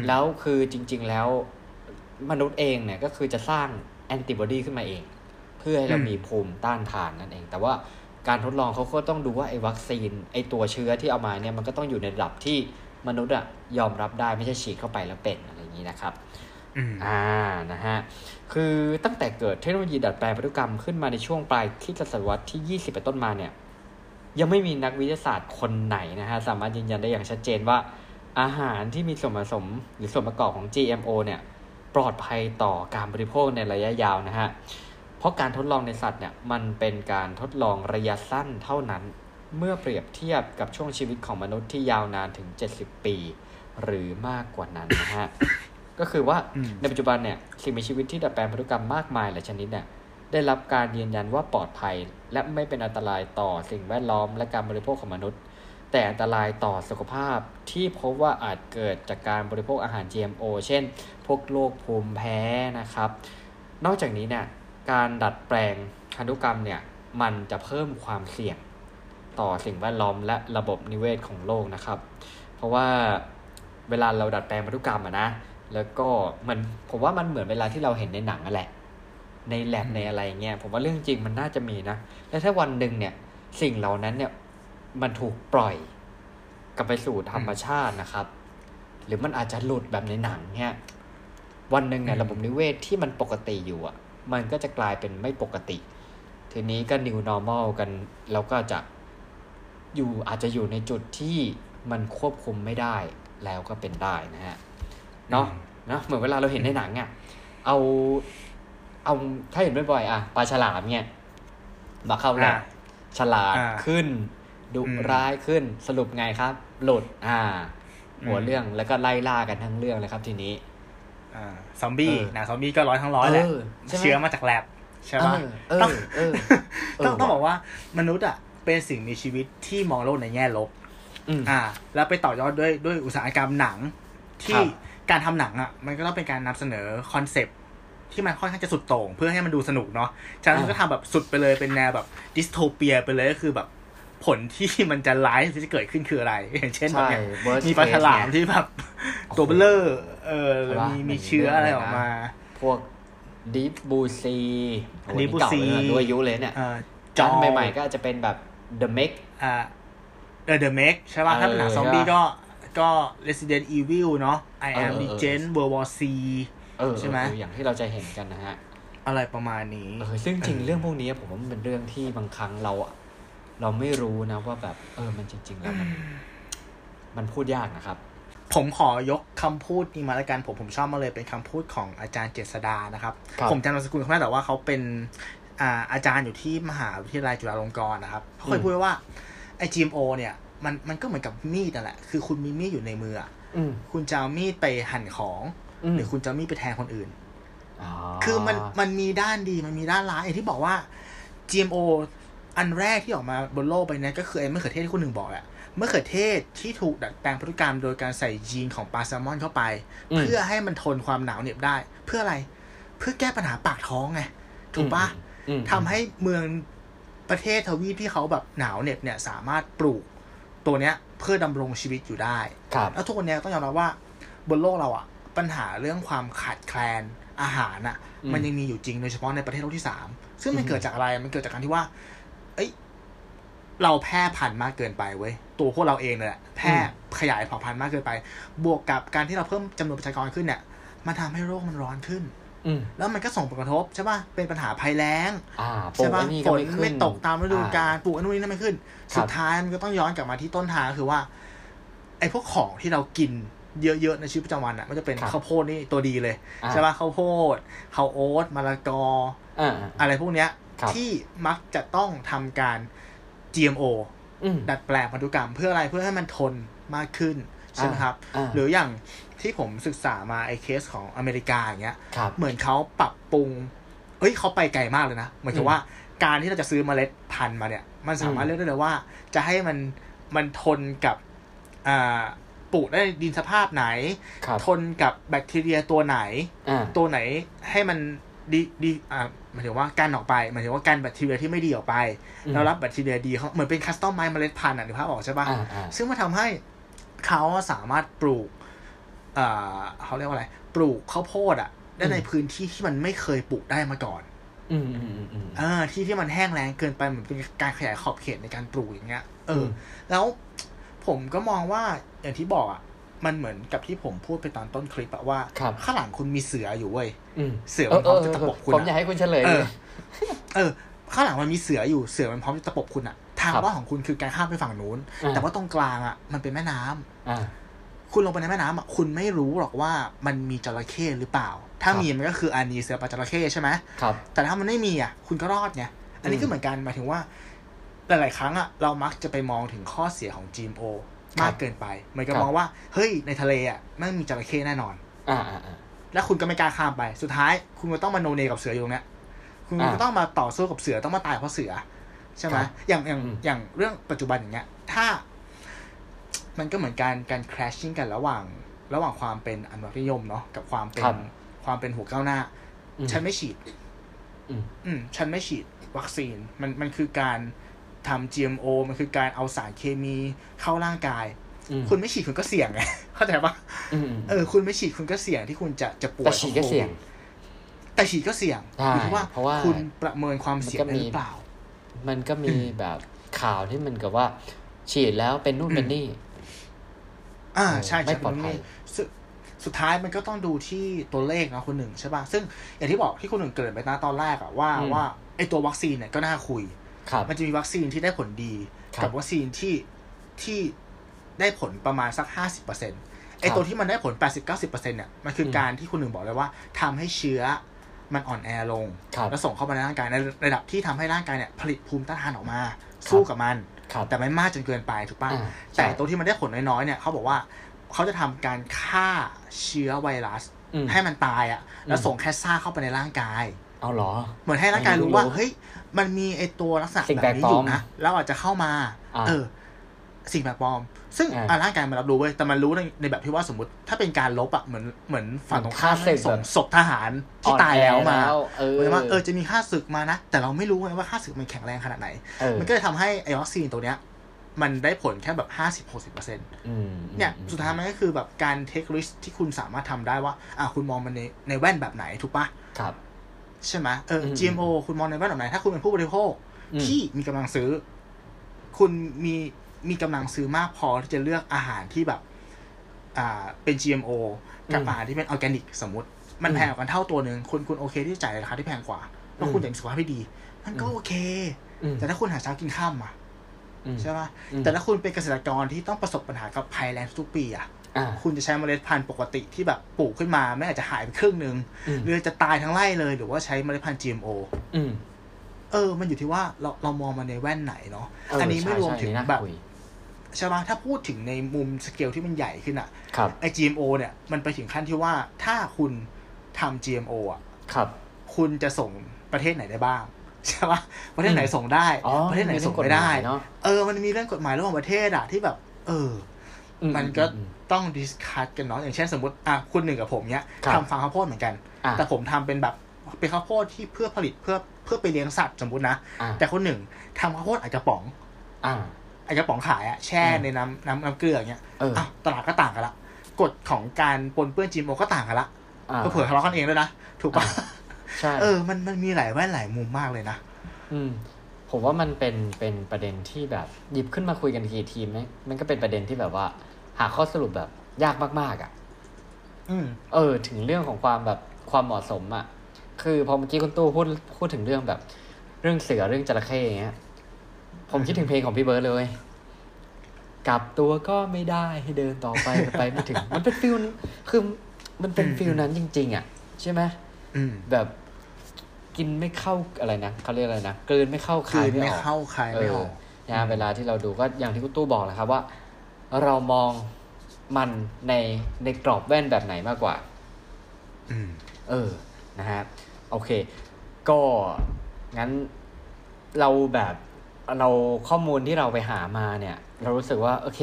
แล้วคือจริงๆแล้วมนุษย์เองเนี่ยก็คือจะสร้างแอนติบอดีขึ้นมาเองเพื่อให้เรามีภูมิต้านทานนั่นเองแต่ว่าการทดลองเขาก็ต้องดูว่าไอ้วัคซีนไอ้ตัวเชื้อที่เอามาเนี่ยมันก็ต้องอยู่ในระดับที่มนุษย์อะยอมรับได้ไม่ใช่ฉีดเข้าไปแล้วเป็นอะไรอย่างนี้นะครับนะฮะคือตั้งแต่เกิดเทคโนโลยีดัดแปลงพันธุกรรมขึ้นมาในช่วงปลายคริสตศตวรรษที่20เป็นต้นมาเนี่ยยังไม่มีนักวิทยาศาสตร์คนไหนนะฮะสามารถยืนยันได้อย่างชัดเจนว่าอาหารที่มีส่วนผสมหรือส่วนประกอบของ GMO เนี่ยปลอดภัยต่อการบริโภคในระยะยาวนะฮะเพราะการทดลองในสัตว์เนี่ยมันเป็นการทดลองระยะสั้นเท่านั้นเมื่อเปรียบเทียบกับช่วงชีวิตของมนุษย์ที่ยาวนานถึง70ปีหรือมากกว่านั้นนะฮะ ก็คือว่าในปัจจุบันเนี่ยสิ่งมีชีวิตที่ดัดแปลงพันธุกรรมมากมายหลายชนิดเนี่ยได้รับการยืนยันว่าปลอดภัยและไม่เป็นอันตรายต่อสิ่งแวดล้อมและการบริโภคของมนุษย์แต่อันตรายต่อสุขภาพที่พบว่าอาจเกิดจากการบริโภคอาหาร GMO เช่นพวกโรคภูมิแพ้นะครับนอกจากนี้เนี่ยการดัดแปลงพันธุกรรมเนี่ยมันจะเพิ่มความเสี่ยงต่อสิ่งแวดล้อมและระบบนิเวศของโลกนะครับเพราะว่าเวลาเราดัดแปลงพันธุกรรมนะแล้วก็ผมว่ามันเหมือนเวลาที่เราเห็นในหนังนั่นแหละในแลบในอะไรเงี้ยผมว่าเรื่องจริงมันน่าจะมีนะและถ้าวันหนึ่งเนี่ยสิ่งเหล่านั้นเนี่ยมันถูกปล่อยกลับไปสู่ธรรมชาตินะครับหรือมันอาจจะหลุดแบบในหนังเนี่ยวันหนึ่งเนี่ยระบบนิเวศที่มันปกติอยู่อ่ะมันก็จะกลายเป็นไม่ปกติทีนี้ก็ new normal กันแล้วก็จะอาจจะอยู่ในจุดที่ มันควบคุมไม่ได้แล้วก็เป็นได้นะฮะเนาะนะเหมือนเวลาเราเห็นในหนังอ่ะเอาถ้าเห็นบ่อยๆอ่ะปลาฉลามเนี่ยมาเข้าแล้วฉลาดขึ้นดุร้ายขึ้นสรุปไงครับหลุดหัวเรื่องแล้วก็ไล่ล่ากันทั้งเรื่องเลยครับทีนี้ซอมบี้นะซอมบี้ก็ร้อยทั้งร้อยแหละเชื้อมาจากแลบใช่ป่ะต้องบอกว่ามนุษย์อ่ะเป็นสิ่งมีชีวิตที่มองโลกในแง่ลบแล้วไปต่อยอดด้วยอุตสาหกรรมหนังที่การทำหนังอ่ะมันก็ต้องเป็นการนำเสนอคอนเซปต์ที่มันค่อนข้างจะสุดโต่งเพื่อให้มันดูสนุกเนาะฉะนั้นก็ทำแบบสุดไปเลยเป็นแนวแบบดิสโทเปียไปเลยก็คือแบบผลที่มันจะร้ายที่จะเกิดขึ้นคืออะไรอย่างเช่นแบบมีปลาฉลามที่แบบตัวเบลอมีเชื้ออะไรออกมาพวกดิฟบูซีด้วยยุเลยเนี่ยจอนใหม่ๆก็จะเป็นแบบเดอะเมกThe Make ใช่ป่ะถ้าเป็นหนังซอมบี้ก็ Resident Evil เนาะ I Am Legend World War C ใช่มั้ยอย่างที่เราจะเห็นกันนะฮะอะไรประมาณนี้ซึ่งจริงเรื่องพวกนี้ผมว่ามันเป็นเรื่องที่บางครั้งเราไม่รู้นะว่าแบบมันจริงๆแล้วมันพูดยากนะครับผมขอยกคำพูดนี้มาแล้วกันผมชอบมาเลยเป็นคำพูดของอาจารย์เจษฎานะครับผมจำนามสกุลเขาไม่ได้แต่ว่าเขาเป็นอาจารย์อยู่ที่มหาวิทยาลัยจุฬาลงกรณ์นะครับเขาเคยพูดว่าไอ้ GMO เนี่ยมันก็เหมือนกับมีดนั่นแหละคือคุณมีมีดอยู่ในมืออ่ะคุณจะเอามีดไปหั่นของหรือคุณจะเอามีดไปแทงคนอื่นคือมันมีด้านดีมันมีด้านร้ายไอ้ที่บอกว่า GMO อันแรกที่ออกมาบนโลกไปเนี่ยก็คือไอ้มะเขือเทศที่คุณหนึ่งบอกแหละมะเขือเทศที่ถูกดัดแปลงพันธุกรรมโดยการใส่ยีนของปลาแซลมอนเข้าไปเพื่อให้มันทนความหนาวเหน็บได้เพื่ออะไรเพื่อแก้ปัญหาปากท้องไงถูกป่ะทำให้ประเทศทวีปที่เขาแบบหนาวเหน็บเนี่ยสามารถปลูกตัวเนี้ยเพื่อดำรงชีวิตอยู่ได้แล้วทุกคนเนี่ยต้องยอมรับว่าบนโลกเราอ่ะปัญหาเรื่องความขาดแคลนอาหารอ่ะมันยังมีอยู่จริงโดยเฉพาะในประเทศโลกที่3ซึ่งมันเกิดจากอะไรมันเกิดจากการที่ว่าเอ้ยเราแพร่พันธุ์มากเกินไปเว้ยตัวพวกเราเองเนี่ยแพร่ขยายเผ่าพันธุ์มากเกินไปบวกกับการที่เราเพิ่มจำนวนประชากรขึ้นเนี่ยมันทำให้โลกมันร้อนขึ้นแล้วมันก็ส่งผลกระทบใช่ป่ะเป็นปัญหาภัยแล้งใช่ป่ะฝนไม่ตกตามฤดูกาลปลูกอันนู้นนี่นั่นไม่ขึ้นสุดท้ายมันก็ต้องย้อนกลับมาที่ต้นทางคือว่าไอ้พวกของที่เรากินเยอะๆในชีวิตประจำวันอ่ะมันจะเป็นข้าวโพดนี่ตัวดีเลยใช่ป่ะข้าวโพดข้าวโอ๊ตมะละกออะไรพวกเนี้ยที่มักจะต้องทำการ GMO ดัดแปลงพันธุกรรมเพื่ออะไรเพื่อให้มันทนมากขึ้นใช่ไหมครับหรืออย่างที่ผมศึกษามาไอ้เคสของอเมริกาอย่างเงี้ยเหมือนเขาปรับปรุงเขาไปไกลมากเลยนะเหมือนกับว่าการที่เราจะซื้อเมล็ดพันธุ์มาเนี่ยมันสามารถเลือกได้เลยว่าจะให้มันทนกับปลูกได้ดินสภาพไหนทนกับแบคทีเรียตัวไหนให้มันดีหมายถึงว่าการออกไปหมายถึงว่าการแบคทีเรียที่ไม่ดีออกไปแล้วรับแบคทีเรียดีเขาเหมือนเป็นคัสตอมไมซ์เมล็ดพันธุ์นึกภาพออกใช่ป่ะซึ่งมันทำให้เขาสามารถปลูกเขาเรียกว่าอะไรปลูกข้าวโพดอ่ะได้ในพื้นที่ที่มันไม่เคยปลูกได้มาก่อนที่มันแห้งแล้งเกินไปเหมือนเป็นการขยายขอบเขตในการปลูกอย่างเงี้ยแล้วผมก็มองว่าอย่างที่บอกอ่ะมันเหมือนกับที่ผมพูดไปตอนต้นคลิปอะว่าข้างหลังคุณมีเสืออยู่เว้ยเสือมันพร้อมจะตะปบคุณผมอยากให้คุณเฉลยข้างหลังมันมีเสืออยู่เสือมันพร้อมจะตะปบคุณอ่ะทางรอดของคุณคือการข้ามไปฝั่งนู้นแต่ว่าตรงกลางอ่ะมันเป็นแม่น้ำคุณลงไปในแม่น้ำอ่ะคุณไม่รู้หรอกว่ามันมีจระเข้หรือเปล่าถ้ามีมันก็คืออันนี้เสือปลาจระเข้ใช่ไหมครับแต่ถ้ามันไม่มีอ่ะคุณก็รอดไงอันนี้ก็เหมือนกันหมายถึงว่าหลายๆครั้งอ่ะเรามักจะไปมองถึงข้อเสียของ GMO มากเกินไปเหมือนกับมองว่าเฮ้ยในทะเลอ่ะมันมีจระเข้แน่นอนแล้วคุณก็ไม่กล้าข้ามไปสุดท้ายคุณก็ต้องมาโนเนกับเสืออยู่ตรงเนี้ยคุณก็ต้องมาต่อสู้กับเสือต้องมาตายเพราะเสือใช่ไหมอย่างเรื่องปัจจุบันอย่างเงี้ยถ้ามันก็เหมือนการแครชชิ่งกันระหว่างความเป็นอนุรักษนิยมเนาะกับความเป็นหัวก้าวหน้าฉันไม่ฉีดวัคซีนมันคือการทำ GMO มันคือการเอาสารเคมีเข้าร่างกายคุณไม่ฉีดคุณก็เสี่ยงไงเข้าใจป่ะคุณไม่ฉีดคุณก็เสี่ยงที่คุณจะป่วยแต่ฉีดก็เสี่ยงคือว่าคุณประเมินความเสี่ยงได้หรือเปล่ามันก็มีแบบข่าวที่มันกับว่าฉีดแล้วเป็นนู่นเป็นนี่ใช่ไม่ปลอดภัยสุดท้ายมันก็ต้องดูที่ตัวเลขนะคนหนึ่งใช่ป่ะซึ่งอย่างที่บอกที่คนหนึ่งเกิดไปตอนแรกอะว่าไอตัววัคซีนเนี่ยก็น่าคุยมันจะมีวัคซีนที่ได้ผลดีกับวัคซีนที่ ได้ผลประมาณสัก 50% ไอ้ตัวที่มันได้ผล 80-90% เนี่ยมันคือการที่คุณหนึ่งบอกเลยว่าทำให้เชื้อมันอ่อนแอลงแล้วส่งเข้ามาในร่างกายในระดับที่ทำให้ร่างกายเนี่ยผลิตภูมิต้านทานออกมาสู้กับมันแต่ไม่มากจนเกินไปถูกป่ะแต่ตัวที่มันได้ผลน้อยๆเนี่ยเขาบอกว่าเขาจะทำการฆ่าเชื้อไวรัสให้มันตายอ่ะแล้วส่งแคสซ่าเข้าไปในร่างกายเอาเหรอเหมือนให้ร่างกายรู้ว่าเฮ้ยมันมีไอตัวลักษณะแบบนี้อยู่นะแล้วอาจจะเข้ามาสิ่งแปลกปลอมซึ่งร่างกายมันรับรู้เว้ยแต่มันรู้ในแบบที่ว่าสมมติถ้าเป็นการลบอ่ะเหมือนฝั่งตรงข้ามส่งศพทหารที่ตายแล้วมาเหมือนว่าจะมีค่าศึกมานะแต่เราไม่รู้ไงว่าค่าศึกมันแข็งแรงขนาดไหนมันก็เลยทำให้ไอวัคซีนตัวเนี้ยมันได้ผลแค่แบบ 50-60% เนี่ยสุดท้ายมันก็คือแบบการ take risk ที่คุณสามารถทำได้ว่าคุณมองมันในแว่นแบบไหนถูกป่ะครับใช่ไหมGMO คุณมองในแว่นแบบไหนถ้าคุณเป็นผู้บริโภคที่มีกำลังซื้อคุณมีกำลังซื้อมากพอที่จะเลือกอาหารที่แบบเป็น GMO กับอาหารที่เป็นออร์แกนิกสมมติมันแพงกันเท่าตัวนึงคุณโอเคที่จะจ่ายราคาที่แพงกว่าเพราะคุณแต่งสุขภาพที่ดีมันก็โอเคแต่ถ้าคุณหาเช้ากินข้ามมาใช่ป่ะแต่ถ้าคุณเป็นเกษตรกรที่ต้องประสบปัญหากับภัยแล้งทุกปีอ่ะคุณจะใช้เมล็ดพันธุ์ปกติที่แบบปลูกขึ้นมาไม่อาจจะหายไปครึ่งนึงหรือจะตายทั้งไร่เลยหรือว่าใช้เมล็ดพันธุ์ GMO มันอยู่ที่ว่าเรามองมันในแว่นไหนเนาะอันนี้ไม่รวมถึงแบบใช่ป่ะถ้าพูดถึงในมุมสเกลที่มันใหญ่ขึ้นอ่ะไอ้ GMO เนี่ยมันไปถึงขั้นที่ว่าถ้าคุณทำ GMO อ่ะคุณจะส่งประเทศไหนได้บ้างใช่ป่ะประเทศไหนส่งได้ประเทศไหนส่งไม่ได้มันมีเรื่องกฎหมายระหว่างประเทศอ่ะที่แบบมันก็ต้องดิสคัสกันเนาะอย่างเช่นสมมติคุณหนึ่งกับผมเนี้ยทำฟาร์มข้าวโพดเหมือนกันแต่ผมทำเป็นแบบเป็นข้าวโพดที่เพื่อผลิตเพื่อไปเลี้ยงสัตว์สมมตินะแต่คนหนึ่งทำข้าวโพดอัดกระป๋องขายแช่ในน้ำเกลืออย่างเงี้ยตลาดก็ต่างกันละกฎของการปนเปื้อนจีโมก็ต่างกันละก็เผื่อทะเลาะกันเองด้วยนะถูกป่ะมันมีหลายแว่นหลายมุมมากเลยนะผมว่ามันเป็นประเด็นที่แบบหยิบขึ้นมาคุยกันกี่ทีมันก็เป็นประเด็นที่แบบว่าหาข้อสรุปแบบยากมากๆอ่ะถึงเรื่องของความแบบความเหมาะสมอ่ะคือพอเมื่อกี้คุณตู้พูดถึงเรื่องแบบเรื่องเสือเรื่องจระเข้อย่างเงี้ยผมคิดถึงเพลงของพี่เบิร์ดเลยกลับตัวก็ไม่ได้ให้เดินต่อไปไปไม่ถึงมันเป็นฟิลคือมันเป็นฟิลนั้นจริงๆอ่ะใช่ไหมแบบกินไม่เข้าอะไรนะเขาเรียกอะไรนะกลืนไม่เข้าคายไม่ออกนะเวลาที่เราดูก็อย่างที่คุณตู้บอกแหละครับว่าเรามองมันในกรอบแว่นแบบไหนมากกว่านะฮะโอเคก็งั้นเราแบบเราข้อมูลที่เราไปหามาเนี่ยเรารู้สึกว่าโอเค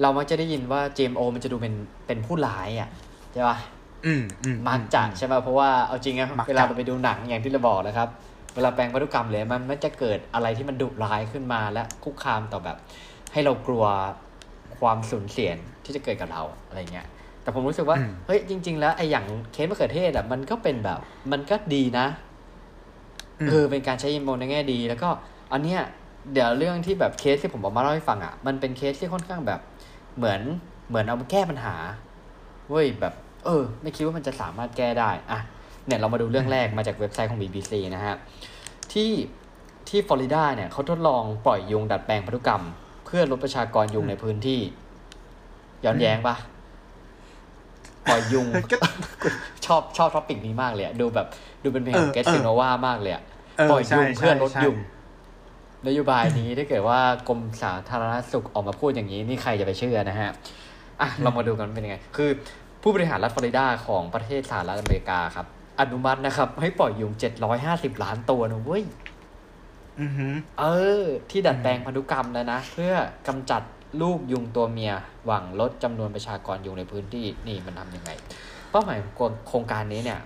เรามักจะได้ยินว่า GMO มันจะดูเป็นผู้ร้ายอ่ะใช่ป่ะมักจะใช่ป่ะเพราะว่าเอาจริงนะเวลาเราไปดูหนังอย่างที่เราบอกนะครับเวลาแปลงพันธุกรรมเลยมันจะเกิดอะไรที่มันดุร้ายขึ้นมาและคุกคามต่อแบบให้เรากลัวความสูญเสียที่จะเกิดกับเราอะไรเงี้ยแต่ผมรู้สึกว่าเฮ้ยจริงๆแล้วไอ้อย่างเคสมะเขือเทศอ่ะมันก็เป็นแบบมันก็ดีนะเป็นการใช้อินโมในแง่ดีแล้วก็อันเนี้ยเดี๋ยวเรื่องที่แบบเคสที่ผมเอามาเล่าให้ฟังอ่ะมันเป็นเคสที่ค่อนข้างแบบเหมือนเอามาแก้ปัญหาเว้ยแบบไม่คิดว่ามันจะสามารถแก้ได้อ่ะเนี่ยเรามาดูเรื่องแรกมาจากเว็บไซต์ของ BBC นะฮะที่ฟลอริดาเนี่ยเขาทดลองปล่อยยุงดัดแปลงพันธุกรรมเพื่อลดประชากรยุงในพื้นที่ย้อนแย้งปะปล่อยยุง ชอบท็อปิกนี้มากเลยดูแบบดูเป็นเพลงของแกสซิโนวามากเลยปล่อยยุงเพื่อลดยุงนโยบายนี้ถ้าเกิดว่ากรมสาธารณสุขออกมาพูดอย่างนี้นี่ใครจะไปเชื่อนะฮะอ่ะเรามาดูกันเป็นยังไงคือผู้บริหารรัฐฟลอริดาของประเทศสหรัฐอเมริกาครับอนุมัตินะครับให้ปล่อยยุง750ล้านตัวนะเว้ยที่ดัดแปลงพันธุกรรมแล้วนะเพื่อกำจัดลูกยุงตัวเมียหวังลดจำนวนประชากรยุงในพื้นที่นี่มันทำยังไงเป้าหมายโครงการนี้เนี่ย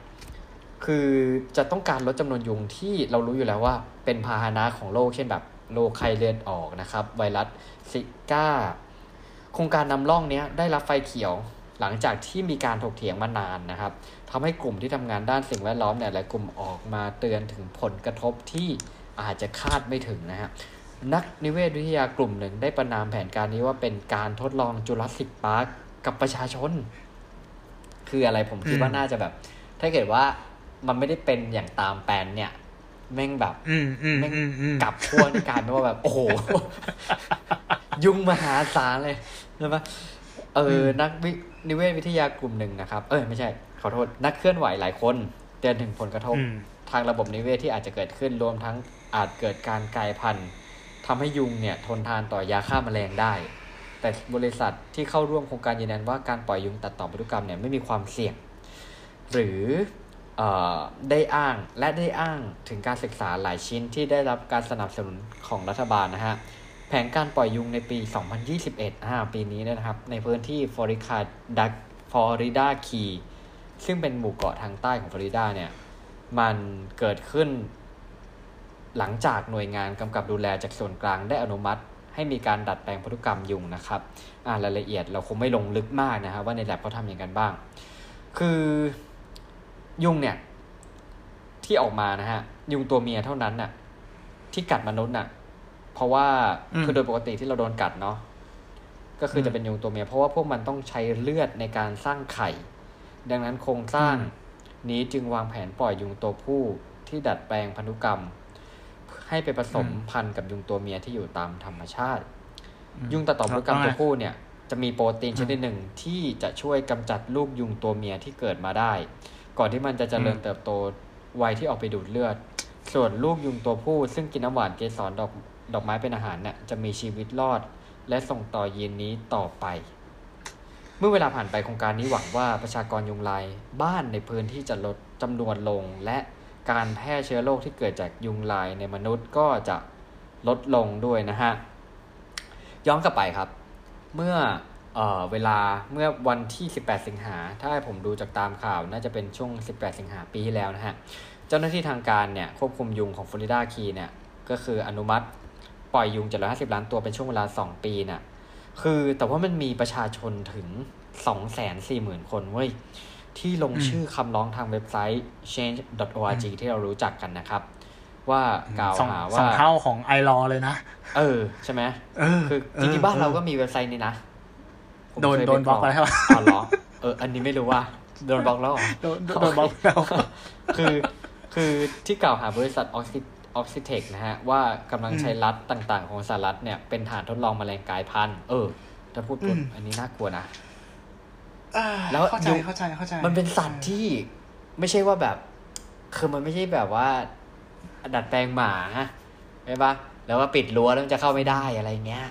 คือจะต้องการลดจำนวนยุงที่เรารู้อยู่แล้วว่าเป็นพาหนะของโรคเช่นแบบโรคไข้เลือดออกนะครับไวรัสซิก้าโครงการนำร่องนี้ได้รับไฟเขียวหลังจากที่มีการถกเถียงมานานนะครับทำให้กลุ่มที่ทำงานด้านสิ่งแวดล้อมเนี่ยหลายกลุ่มออกมาเตือนถึงผลกระทบที่อาจจะคาดไม่ถึงนะฮะนักนิเวศวิทยากลุ่มหนึ่งได้ประนามแผนการนี้ว่าเป็นการทดลองจูราสสิคพาร์คกับประชาชนคืออะไรผมคิดว่าน่าจะแบบถ้าเกิดว่ามันไม่ได้เป็นอย่างตามแผนเนี่ยแม่งแบบแม่งกลับขั้วในการไม่ว่าแบบโอ้โห ยุ่งมหาศาลเลยใช่ไหมนักนิเวศวิทยากลุ่มหนึ่งนะครับไม่ใช่ขอโทษนักเคลื่อนไหวหลายคนเตือนถึงผลกระทบทางระบบนิเวศที่อาจจะเกิดขึ้นรวมทั้งอาจเกิดการกลายพันธุ์ทำให้ยุงเนี่ยทนทานต่อยาฆ่าแมลงได้แต่บริษัทที่เข้าร่วมโครงการยืนยันว่าการปล่อยยุงตัดต่อพันธุกรรมเนี่ยไม่มีความเสี่ยงหรือได้อ้างถึงการศึกษาหลายชิ้นที่ได้รับการสนับสนุนของรัฐบาลนะฮะแผนการปล่อยยุงในปี2021ปีนี้นะครับในพื้นที่ฟลอริดาคีซึ่งเป็นหมู่เกาะทางใต้ของฟลอริดาเนี่ยมันเกิดขึ้นหลังจากหน่วยงานกำกับดูแลจากส่วนกลางได้อนุมัติให้มีการดัดแปลงพันธุกรรมยุงนะครับรายละเอียดเราคงไม่ลงลึกมากนะครับว่าในแลบเขาทำอย่างกันบ้างคือยุงเนี่ยที่ออกมานะฮะยุงตัวเมียเท่านั้นน่ะที่กัดมนุษย์น่ะเพราะว่าคือโดยปกติที่เราโดนกัดเนาะก็คือจะเป็นยุงตัวเมียเพราะว่าพวกมันต้องใช้เลือดในการสร้างไข่ดังนั้นโครงสร้างนี้จึงวางแผนปล่อยยุงตัวผู้ที่ดัดแปลงพันธุกรรมให้ไปผสมพันธุ์กับยุงตัวเมียที่อยู่ตามธรรมชาติยุงตัดต่อพันธุกรรมตัวผู้เนี่ยจะมีโปรตีนชนิดหนึ่งที่จะช่วยกำจัดลูกยุงตัวเมียที่เกิดมาได้ก่อนที่มันจะเจริญเติบโตวัยที่ออกไปดูดเลือดส่วนลูกยุงตัวผู้ซึ่งกินน้ำหวานเกสรดอกไม้เป็นอาหารเนี่ยจะมีชีวิตรอดและส่งต่อยีนนี้ต่อไปเมื่อเวลาผ่านไปโครงการนี้หวังว่าประชากรยุงลายบ้านในพื้นที่จะลดจำนวนลงและการแพร่เชื้อโรคที่เกิดจากยุงลายในมนุษย์ก็จะลดลงด้วยนะฮะย้อนกลับไปครับเมื่อวันที่18สิงหาถ้าผมดูจากตามข่าวน่าจะเป็นช่วง18สิงหาปีที่แล้วนะฮะเจ้าหน้าที่ทางการเนี่ยควบคุมยุงของฟลอริดาคีเนี่ยก็คืออนุมัติปล่อยยุง750ล้านตัวเป็นช่วงเวลา2ปีน่ะคือแต่ว่ามันมีประชาชนถึง 240,000 คนเว้ยที่ลงชื่อคำร้องทางเว็บไซต์ change.org ที่เรารู้จักกันนะครับว่ากล่าวหาว่า2เท่าของ ILAW เลยนะใช่ไหมคือจริงๆบ้านเราก็มีเว็บไซต์นี้นะโดนบล็อกแล้วอ๋อเหรออันนี้ไม่รู้ว่าโดนบล็อกแล้วเหรอโดนบล็อกแล้วคือที่กล่าวหาบริษัทออกซิเทคนะฮะว่ากำลังใช้รัฐต่างๆของสหรัฐเนี่ยเป็นฐานทดลองแมลงกลายพันธุ์ถ้าพูดถึงอันนี้น่ากลัวนะแล้วเข้าใจมันเป็นสัตว์ที่ไม่ใช่ว่าแบบคือมันไม่ใช่แบบว่าดัดแปลงหมาใช่ปะแล้วว่าปิดรั้วแล้วมันจะเข้าไม่ได้อะไรเงี้ย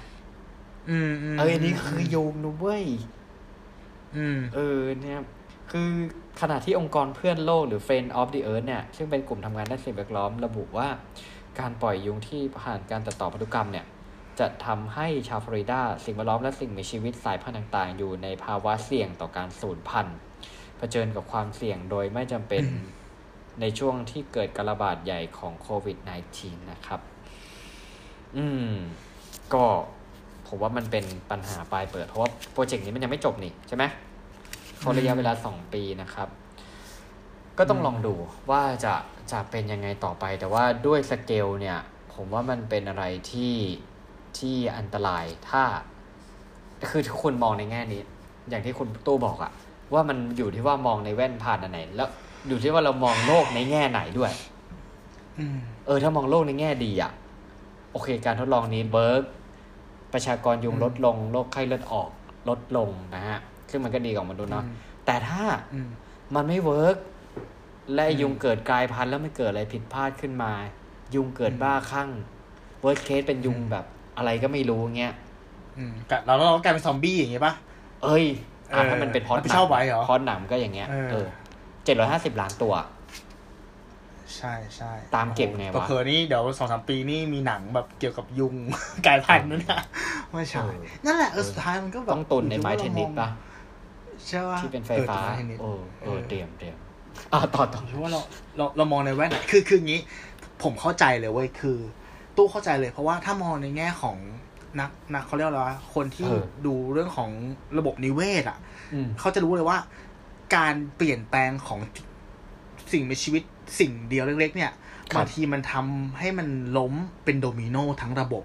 อันนี้คือยุงนะเว้ยเนี่ยคือขณะที่องค์กรเพื่อนโลกหรือ Friend of the Earth เนี่ยซึ่งเป็นกลุ่มทำงานด้านสิ่งแวดล้อมระบุว่าการปล่อยยุงที่ผ่านการตัดต่อพันธุกรรมเนี่ยจะทำให้ชาวฟลอริดาสิ่งแวดล้อมและสิ่งมีชีวิตสายพันธุ์ต่างๆอยู่ในภาวะเสี่ยงต่อการสูญพันธุ์เผชิญกับความเสี่ยงโดยไม่จำเป็นในช่วงที่เกิดการระบาดใหญ่ของโควิด -19 นะครับก็ผมว่ามันเป็นปัญหาปลายเปิดเพราะว่าโปรเจกต์นี้มันยังไม่จบนี่ใช่ไหมเขาระยะเวลา2ปีนะครับก็ต้องลองดูว่าจะเป็นยังไงต่อไปแต่ว่าด้วยสเกลเนี่ยผมว่ามันเป็นอะไรที่อันตรายถ้าคือทุกคนมองในแง่นี้อย่างที่คุณตู้บอกอะว่ามันอยู่ที่ว่ามองในแว่นผ่านอันไหนแล้วอยู่ที่ว่าเรามองโลกในแง่ไหนด้วยถ้ามองโลกในแง่ดีอะโอเคการทดลองนี้เบิร์กประชากรยุงลดลงโรคไข้เลือดออกลดลงนะฮะซึ่งมันก็ดีกว่ามนุษย์เนาะแต่ถ้ามันไม่เวิร์กและยุงเกิดกลายพันธุ์แล้วมันเกิดอะไรผิดพลาดขึ้นมายุงเกิดบ้าคลั่งเวิร์สเคสเป็นยุงแบบอะไรก็ไม่รู้เงี้ยเราต้องกลายเป็นซอมบี้อย่างเงี้ยป่ะถ้ามันเป็นพอดหนังก็อย่างเงี้ย750ล้านตัวใช่ๆตามเก็บไงวะเผลอนี่เดี๋ยว 2-3 ปีนี่มีหนังแบบเกี่ยวกับยุงกลายพันธุ์นั่นน่ะไม่ใช่นั่นแหละสุดท้ายมันก็แบบต้องตุนในไม้เทนนิสป่ะใช่ป่ะที่เป็นไฟฟ้าเตรียมต่อเพราะว่าเรามองในแว่นคืออย่างงี้ผมเข้าใจเลยเว้ยคือตู้เข้าใจเลยเพราะว่าถ้ามองในแง่ของนักเค้าเรียกว่าคนที่ดูเรื่องของระบบนิเวศอ่ะเค้าจะรู้เลยว่าการเปลี่ยนแปลงของสิ่งมีชีวิตสิ่งเดียวเล็กๆเนี่ยบางทีมันทำให้มันล้มเป็นโดมิโนทั้งระบบ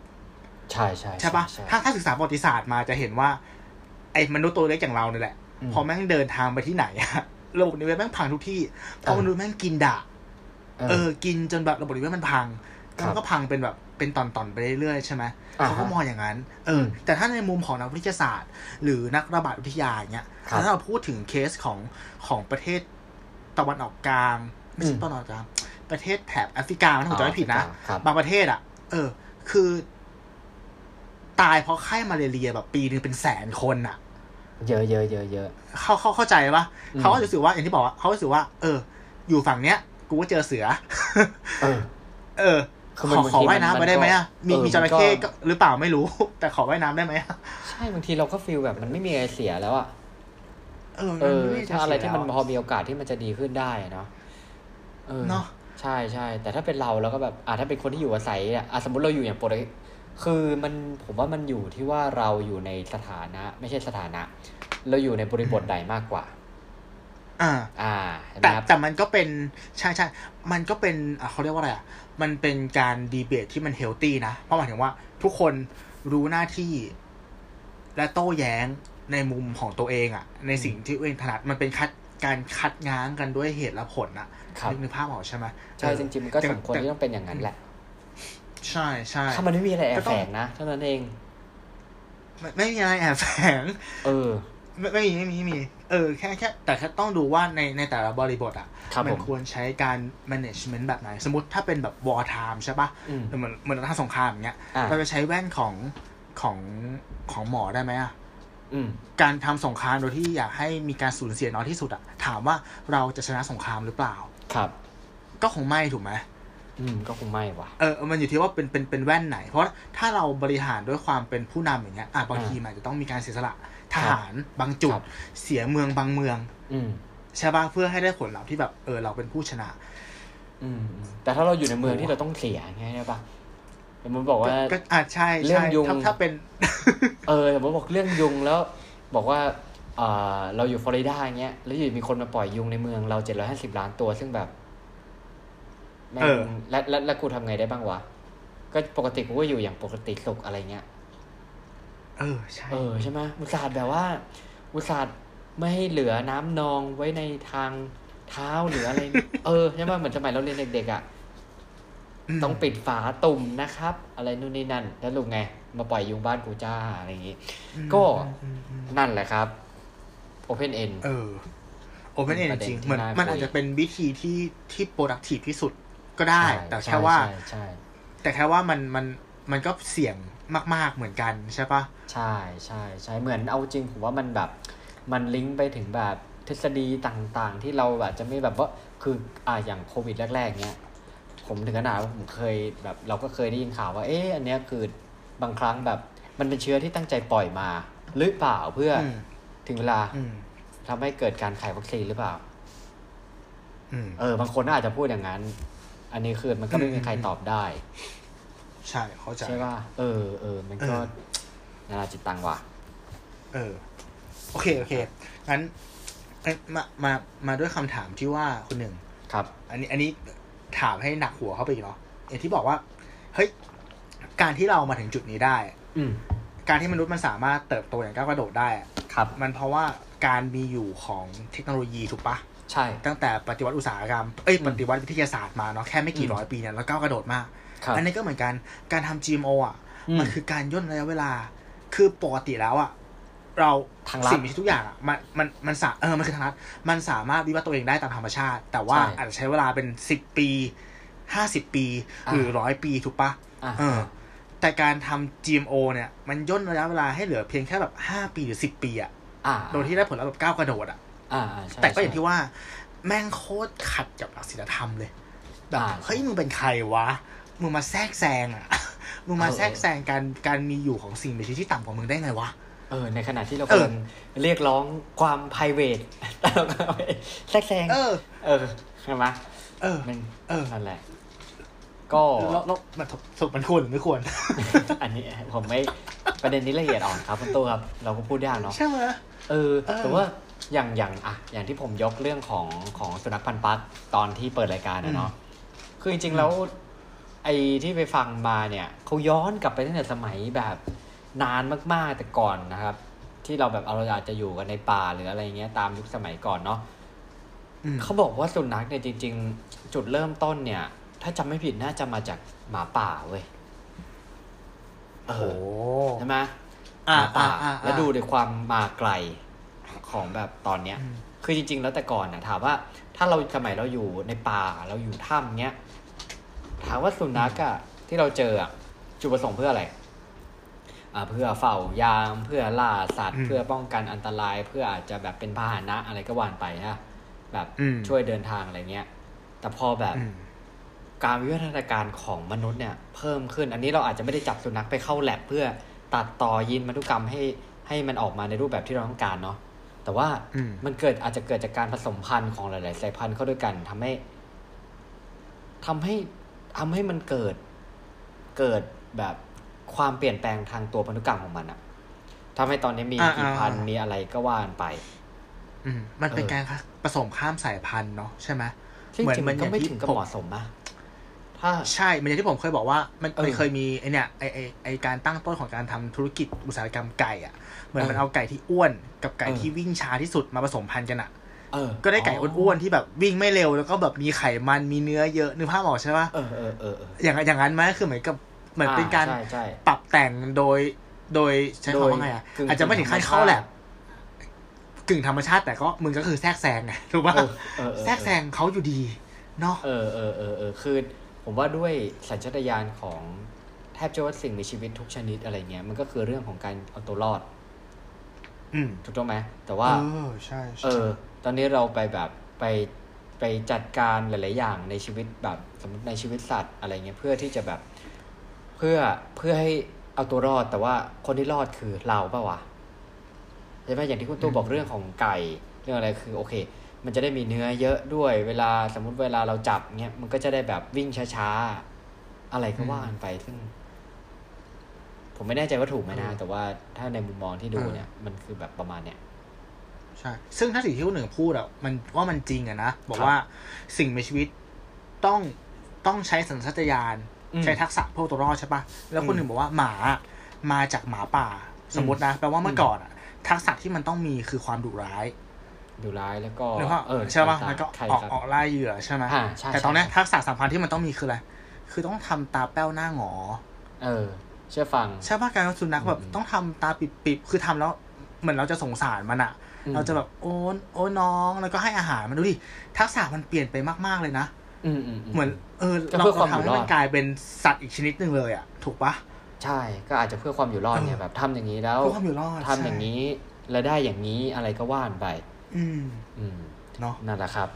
ใช่ๆใช่ป่ะถ้าศึกษาประวัติศาสตร์มาจะเห็นว่าไอ้มนุษย์ตัวเล็กอย่างเราเนี่ยแหละพอแม่งเดินทางไปที่ไหนอะระบบนิเวศแม่งพังทุกที่พอมนุษย์แม่งกินด่ากินจนแบบระบบนิเวศมันพังก็พังเป็นแบบ เป็นตอนๆไปเรื่อยๆใช่ไหมเขาก็มองอย่างนั้นแต่ถ้าในมุมของนักวิทยาศาสตร์หรือนักระบาดวิทยาเนี่ยถ้าเราพูดถึงเคสของประเทศตะวันออกกลางไม่ใช่ตะวันออกกลางประเทศแถบแอฟริกาถ้าผมจำไม่ผิดนะบางประเทศอ่ะคือตายเพราะไข้มาเลเรียแบบปีนึงเป็นแสนคนอ่ะเยอะๆๆๆเขาเข้าใจป่ะเขาก็รู้สึกว่าอย่างที่บอกว่าเขารู้สึกว่าอยู่ฝั่งเนี้ยกูก็เจอเสือขอว่ายน้ำไปได้ไหมอ่ะมีจระเข้หรือเปล่าไม่รู้แต่ขอว่ายน้ำได้ไหมใช่บางทีเราก็ฟีลแบบมันไม่มีอะไรเสียแล้วอ่ะถ้าอะไรที่มันพอมีโอกาสที่มันจะดีขึ้นได้เนาะเนาะใช่ๆแต่ถ้าเป็นเราก็แบบถ้าเป็นคนที่อยู่อาศัยเนี่ยสมมติเราอยู่อย่างปกติคือมันผมว่ามันอยู่ที่ว่าเราอยู่ในสถานะไม่ใช่สถานะเราอยู่ในบริบทใดมากกว่าแต่มันก็เป็นใช่ๆมันก็เป็นเขาเรียกว่าอะไรมันเป็นการดีเบตที่มันเฮลตี้นะเพราะหมายถึงว่าทุกคนรู้หน้าที่และโต้แย้งในมุมของตัวเองในสิ่งที่ตัวเองถนัดมันเป็นการคัดง้างกันด้วยเหตุและผลนึกภาพออกใช่ไหมใช่จริงๆมันก็สมควรที่ต้องเป็นอย่างนั้นแหละใช่ใช่ถ้ามันไม่มีอะไรแอบแฝงนะเท่านั้นเองไม่มีอะไรแอบแฝงไม่มีแค่ต้องดูว่าในแต่ละบริบทมันควรใช้การ management แบบไหนสมมติถ้าเป็นแบบ war time ใช่ป่ะเหมือนถ้าสงครามอย่างเงี้ยเราจะใช้แว่นของหมอได้ไหมการทำสงครามโดยที่อยากให้มีการสูญเสียน้อยที่สุดถามว่าเราจะชนะสงครามหรือเปล่าครับก็คงไม่ถูกไหมก็คงไม่ว่ะมันอยู่ที่ว่าเป็นแว่นไหนเพราะถ้าเราบริหารด้วยความเป็นผู้นำอย่างเงี้ยบางทีมันจะต้องมีการเสียสละทหารบางจุดเสียเมืองบางเมืองใช่ป่ะเพื่อให้ได้ผลลัพธ์ที่แบบเราเป็นผู้ชนะแต่ถ้าเราอยู่ในเมืองที่เราต้องเสียไงใช่ป่ะมันบอกว่าใช่เรื่องยุงถ้าเป็นมันบอกเรื่องยุงแล้วบอกว่าเราอยู่ฟลอริดาอย่างเงี้ยแล้วอยู่มีคนมาปล่อยยุงในเมืองเรา750ล้านตัวซึ่งแบบแล้วกูทำไงได้บ้างวะก็ปกติกูก็อยู่อย่างปกติสุขอะไรเงี้ยใช่ใช่ไหมอุตส่าห์แบบว่าอุตส่าห์ไม่ให้เหลือน้ำนองไว้ในทางเท้าหรืออะไร ใช่ไหมเหมือนสมัยเราเรียนเด็กๆต้องปิดฝาตุ่มนะครับอะไรนู่นนี่นั่นแล้วลุงไงมาปล่อยยุงบ้านกูจ้าอะไรอย่างงี้ก็นั่นแหละครับ Open End Open End จริงเหมือนมันอาจจะเป็นวิธีที่ productive ที่สุดก็ได้แต่แค่ว่ามันก็เสี่ยงมากๆเหมือนกันใช่ปะใช่เหมือนเอาจริงผมว่ามันแบบมันลิงก์ไปถึงแบบทฤษฎีต่างๆที่เราอาจจะไม่แบบว่าคืออย่างโควิดแรกๆเนี้ยผมถึงขนาดผมเคยแบบเราก็เคยได้ยินข่าวว่าอันเนี้ยคือบางครั้งแบบมันเป็นเชื้อที่ตั้งใจปล่อยมาหรือเปล่าเพื่อถึงเวลาทำให้เกิดการขายวัคซีนหรือเปล่าบางคนอาจจะพูดอย่างนั้นอันนี้คือมันก็ไม่มีใครตอบได้ใช่เข้าใจใช่ป่ะมันก็นานาจิตตังว่ะโอเคงั้นมาด้วยคำถามที่ว่าคนหนึ่งครับอันนี้ถามให้หนักหัวเข้าไปอีกเนาะอย่างที่บอกว่าเฮ้ยการที่เรามาถึงจุดนี้ได้การที่มนุษย์มันสามารถเติบโตอย่างก้าวกระโดดได้ครับมันเพราะว่าการมีอยู่ของเทคโนโลยีถูกปะใช่ตั้งแต่ปฏิวัติอุตสาหกรรมปฏิวัติวิทยาศาสตร์มาเนาะแค่ไม่กี่ร้อยปีเนี่ยเราก้าวกระโดดมากอันนี้ก็เหมือนกันการทำ GMO มันคือการย่นระยะเวลาคือปกติแล้วเราสิ่งมีทุกอย่างมันสามมันคือทางลัดมันสามารถวิวัฒน์ตัวเองได้ตามธรรมชาติแต่ว่าอาจจะใช้เวลาเป็น10ปี50ปีหรือ100ปีถูกปะแต่การทำ GMO เนี่ยมันย่นระยะเวลาให้เหลือเพียงแค่แบบ5ปีหรือ10ปีโดยที่ได้ผลลัพธ์แบบก้าวกระโดดแต่ก็อย่างที่ว่าแม่งโคตรขัดกับหลักศีลธรรมเลยแบบเฮ้ยมึงเป็นใครวะมึงมาแทรกแซงมึงมาแทรกแซงการมีอยู่ของสิ่งมีชีวิตที่ต่ำกว่ามึงได้ไงวะในขณะที่เราควรเรียกร้องความ private แต่เราก็แทรกแซงใช่ไหมมันนั่นแหละก็แล้วมันถูกมันควรไม่ควรอันนี้ผมไม่ประเด็นนี้ละเอียดอ่อนครับคุณตู้ครับเราก็พูดยากเนาะใช่ไหมแต่ว่าอย่างที่ผมยกเรื่องของสุนัขพันธุ์ปักตอนที่เปิดรายการเนาะคือจริงๆแล้วไอ้ที่ไปฟังมาเนี่ยเขาย้อนกลับไปตั้งแต่สมัยแบบนานมากๆแต่ก่อนนะครับที่เราแบบเราอาจจะอยู่กันในป่าหรืออะไรเงี้ยตามยุคสมัยก่อนเนาะเขาบอกว่าสุนัขเนี่ยจริงๆจุดเริ่มต้นเนี่ยถ้าจำไม่ผิดน่าจะมาจากหมาป่าเว้ย ใช่ไหมป่าแล้วดูในความมาไกลของแบบตอนเนี้ยคือจริงๆแล้วแต่ก่อนนะถามว่าถ้าเราสมัยเราอยู่ในป่าเราอยู่ถ้ำเนี้ยถามว่าสุนัขอะที่เราเจอจุดประสงค์เพื่ออะไรเพื่อเฝ้ายามเพื่อล่าสัตว์เพื่อป้องกันอันตรายเพื่ออาจจะแบบเป็นพาหนะอะไรก็ว่านไปนะแบบช่วยเดินทางอะไรเงี้ยแต่พอแบบการวิวัฒนาการของมนุษย์เนี่ยเพิ่มขึ้นอันนี้เราอาจจะไม่ได้จับสุนัขไปเข้าแลบเพื่อตัดต่อยีนพันธุกรรมให้มันออกมาในรูปแบบที่เราต้องการเนาะแต่ว่ามันเกิดอาจจะเกิดจากการผสมพันธุ์ของหลายๆสายพันธุ์เข้าด้วยกันทำให้มันเกิดแบบความเปลี่ยนแปลงทางตัวพันธุกรรมของมันอะทำให้ตอนนี้มีกี่พันมีอะไรก็ว่ากันไปมันเป็นการผสมข้ามสายพันธุ์เนาะใช่ไหมเหมือนมันก็ไม่ถึงกับเหมาะสมนะถ้าใช่มันอย่างที่ผมเคยบอกว่ามันเคยมีไอเนี่ยไอการตั้งต้นของการทำธุรกิจอุตสาหกรรมไก่อ่ะเหมือนมันเอาไก่ที่อ้วนกับไก่ที่วิ่งช้าที่สุดมาผสมพันธุ์กันอ่ะก็ได้ไก่อ้วนๆที่แบบวิ่งไม่เร็วแล้วก็แบบมีไขมันมีเนื้อเยอะนึกภาพออกใช่ป่ะอย่างนั้นมั้ยคือเหมือนกับเหมือนเป็นการปรับแต่งโดยใช้คำว่าไงอ่ะอาจจะไม่ถึงขั้นเข้าแหละกึ่งธรรมชาติแต่ก็มึงก็คือแทรกแซงไงถูกป่ะแทรกแซงเขาอยู่ดีเนาะคือผมว่าด้วยสัญชาตญาณของแทบจะว่าสิ่งมีชีวิตทุกชนิดอะไรเงี้ยมันก็คือเรื่องของการเอาตัวรอดถูกต้องไหมแต่ว่าใช่ตอนนี้เราไปแบบไปจัดการหลายๆอย่างในชีวิตแบบสมมติในชีวิตสัตว์อะไรเงี้ยเพื่อที่จะแบบเพื่อให้เอาตัวรอดแต่ว่าคนที่รอดคือเราป่ะวะใช่ไหมอย่างที่คุณตู้บอกเรื่องของไก่เรื่องอะไรคือโอเคมันจะได้มีเนื้อเยอะด้วยเวลาสมมุติเวลาเราจับเงี้ยมันก็จะได้แบบวิ่งช้าๆอะไรก็ว่ากันไปซึ่งผมไม่แน่ใจว่าถูกไหมนะแต่ว่าถ้าในมุมมองที่ดูเนี่ยมันคือแบบประมาณเนี้ยใช่ซึ่งถ้าสิ่งที่คุณหนึ่งพูดอ่ะมันว่ามันจริงอ่ะนะบอกว่าสิ่งมีชีวิตต้องใช้สัญชาตญาณใช้ทักษะพวกตัวรอดใช่ป่ะแล้วคุณหนึ่งบอกว่าหมามาจากหมาป่าสมมตินะแปลว่าเมื่อก่อนอ่ะทักษะที่มันต้องมีคือความดุร้ายแล้วก็ใช่ป่ะมันก็ออกล่าเหยื่อใช่ไหมแต่ตอนนี้ทักษะสำคัญที่มันต้องมีคืออะไรคือต้องทำตาแป้วหน้าหงอเชื่อฟังใช่ป่ะการสุนัขแบบต้องทำตาปิบๆคือทำแล้วเหมือนเราจะสงสารมันอะเราจะแบบโอ้น้องแล้วก็ให้อาหารมันดูดิทักษะมันเปลี่ยนไปมากๆเลยนะเหมือนเราทำให้มันกลายเป็นสัตว์อีกชนิดนึงเลยอะถูกป่ะใช่ก็อาจจะเพื่อความอยู่รอดเนี่ยแบบทำอย่างนี้แล้วทำอย่างนี้แล้วได้อย่างนี้อะไรก็ว่านไปเนาะนั่นแหละครับ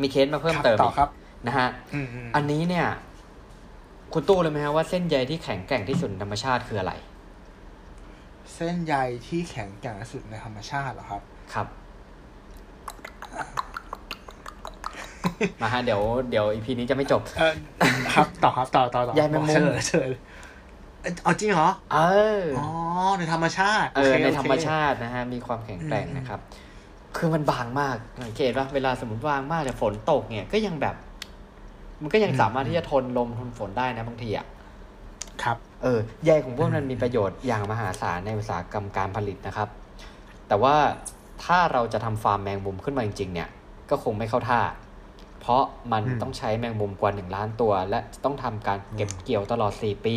มีเคสมาเพิ่มเติมอีกนะฮะอันนี้เนี่ยคุณตู้เลยไหมฮะว่าเส้นใยที่แข็งแกร่งที่สุดในธรรมชาติคืออะไรเส้นใยที่แข็งแกร่งที่สุดในธรรมชาติเหรอครับครับมาฮะเดี๋ยว EP นี้จะไม่จบครับต่อใยแมงมุมเอาจริงเหรออ๋อในธรรมชาติในธรรมชาตินะฮะมีความแข็งแกร่งนะครับคือมันบางมากสังเกตว่าเวลาสมมุติบางมากแต่ฝนตกเนี่ยก็ยังแบบมันก็ยังสามารถที่จะทนลมทนฝนได้นะบางทีอ่ะครับใยของพวกนั้นมีประโยชน์อย่างมหาศาลในอุตสาหกรรมการผลิตนะครับแต่ว่าถ้าเราจะทำฟาร์มแมงมุมขึ้นมาจริงๆเนี่ยก็คงไม่เข้าท่าเพราะมันต้องใช้แมงมุมกว่า1ล้านตัวและต้องทำการเก็บเกี่ยวตลอด4ปี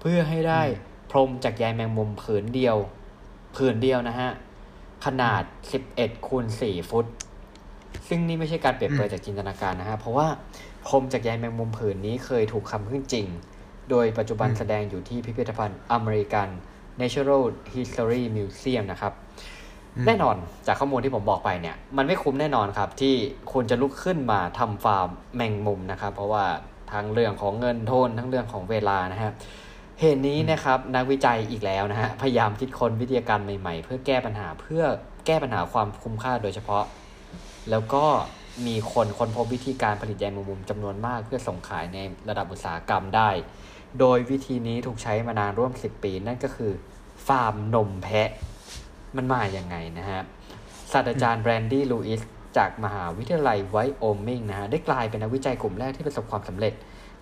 เพื่อให้ได้พรมจากใยแมงมุมผืนเดียวนะฮะขนาด 11x4 ฟุตซึ่งนี่ไม่ใช่การเปรียบเปรยจากจินตนาการนะฮะเพราะว่าพรมจากใยแมงมุมผืนนี้เคยถูกทำขึ้นจริงโดยปัจจุบันแสดงอยู่ที่พิพิธภัณฑ์ American Natural History Museum นะครับแน่นอนจากข้อมูลที่ผมบอกไปเนี่ยมันไม่คุ้มแน่นอนครับที่คุณจะลุกขึ้นมาทำฟาร์มแมงมุมนะครับเพราะว่าทั้งเรื่องของเงินทุนทั้งเรื่องของเวลานะฮะเหตุนี้นะครับนักวิจัยอีกแล้วนะฮะพยายามคิดค้นวิทยาการใหม่ๆเพื่อแก้ปัญหาความคุ้มค่าโดยเฉพาะแล้วก็มีคนค้นพบวิธีการผลิตใยแมงมุมจำนวนมากเพื่อส่งขายในระดับอุตสาหกรรมได้โดยวิธีนี้ถูกใช้มานานร่วม10ปีนั่นก็คือฟาร์มนมแพะมันมาอย่างไงนะฮะศาสตราจารย์แบรนดี้ลูอิสจากมหาวิทยาลัยไวโอมิงนะฮะได้กลายเป็นนักวิจัยกลุ่มแรกที่ประสบความสำเร็จ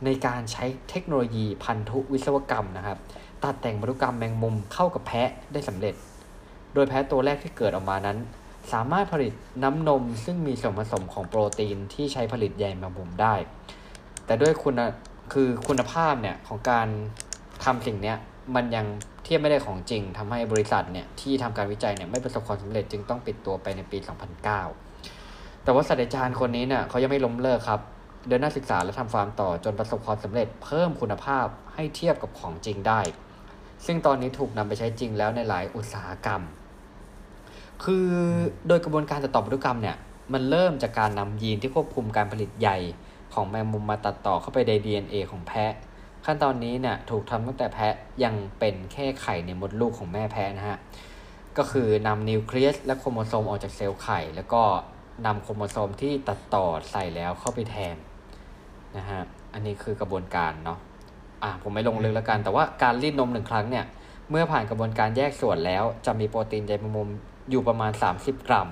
ในการใช้เทคโนโลยีพันธุวิศวกรรมนะครับตัดแต่งพันธุกรรมแมงมุมเข้ากับแพะได้สำเร็จโดยแพะตัวแรกที่เกิดออกมานั้นสามารถผลิตน้ำนมซึ่งมีส่วนผสมของโปรตีนที่ใช้ผลิตใยแมงมุมได้แต่ด้วยคุณภาพเนี่ยของการ ทำสิ่งนี้มันยังเทียบไม่ได้ของจริงทำให้บริษัทเนี่ยที่ทำการวิจัยเนี่ยไม่ประสบความสำเร็จจึงต้องปิดตัวไปในปี 2009 แต่ว่าศาสตราจารย์คนนี้เนี่ยเขายังไม่ล้มเลิกครับเดินหน้าศึกษาและทำฟาร์มต่อจนประสบความสำเร็จเพิ่มคุณภาพให้เทียบกับของจริงได้ซึ่งตอนนี้ถูกนำไปใช้จริงแล้วในหลายอุตสาหกรรมคือโดยกระบวนการตัดต่อพันธุกรรมเนี่ยมันเริ่มจากการนำยีนที่ควบคุมการผลิตใยของแมงมุมมาตัดต่อเข้าไปใน DNA ของแพะขั้นตอนนี้เนี่ยถูกทำตั้งแต่แพะยังเป็นแค่ไข่ในมดลูกของแม่แพะนะฮะก็คือนำนิวเคลียสและโครโมโซมออกจากเซลล์ไข่แล้วก็นำโครโมโซมที่ตัดต่อใส่แล้วเข้าไปแทนนะฮะอันนี้คือกระบวนการเนาะผมไม่ลงลึกแล้วกันแต่ว่าการรีดนมหนึ่งครั้งเนี่ยเมื่อผ่านกระบวนการแยกส่วนแล้วจะมีโปรตีนใยแมงมุมอยู่ประมาณ30กรัม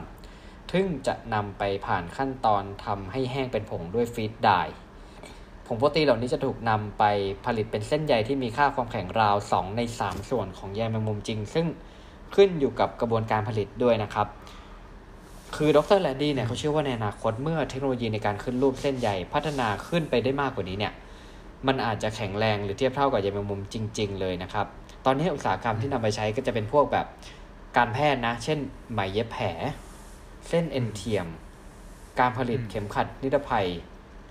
ซึ่งจะนำไปผ่านขั้นตอนทำให้แห้งเป็นผงด้วยฟีดไดร์ผงโปรตีนเหล่านี้จะถูกนำไปผลิตเป็นเส้นใยที่มีค่าความแข็งราว2ใน3ส่วนของใยแมงมุมจริงซึ่งขึ้นอยู่กับกระบวนการผลิตด้วยนะครับคือดร.แลนดี้เนี่ยเขาเชื่อว่าในอนาคตเมื่อเทคโนโลยีในการขึ้นรูปเส้นใยพัฒนาขึ้นไปได้มากกว่านี้เนี่ยมันอาจจะแข็งแรงหรือเทียบเท่ากับใยแมงมุมจริงๆเลยนะครับตอนนี้อุตสาหกรรมที่นำไปใช้ก็จะเป็นพวกแบบการแพทย์นะเช่นไหมเย็บแผลเส้นเอ็นเทียมการผลิตเข็มขัดนิรภัย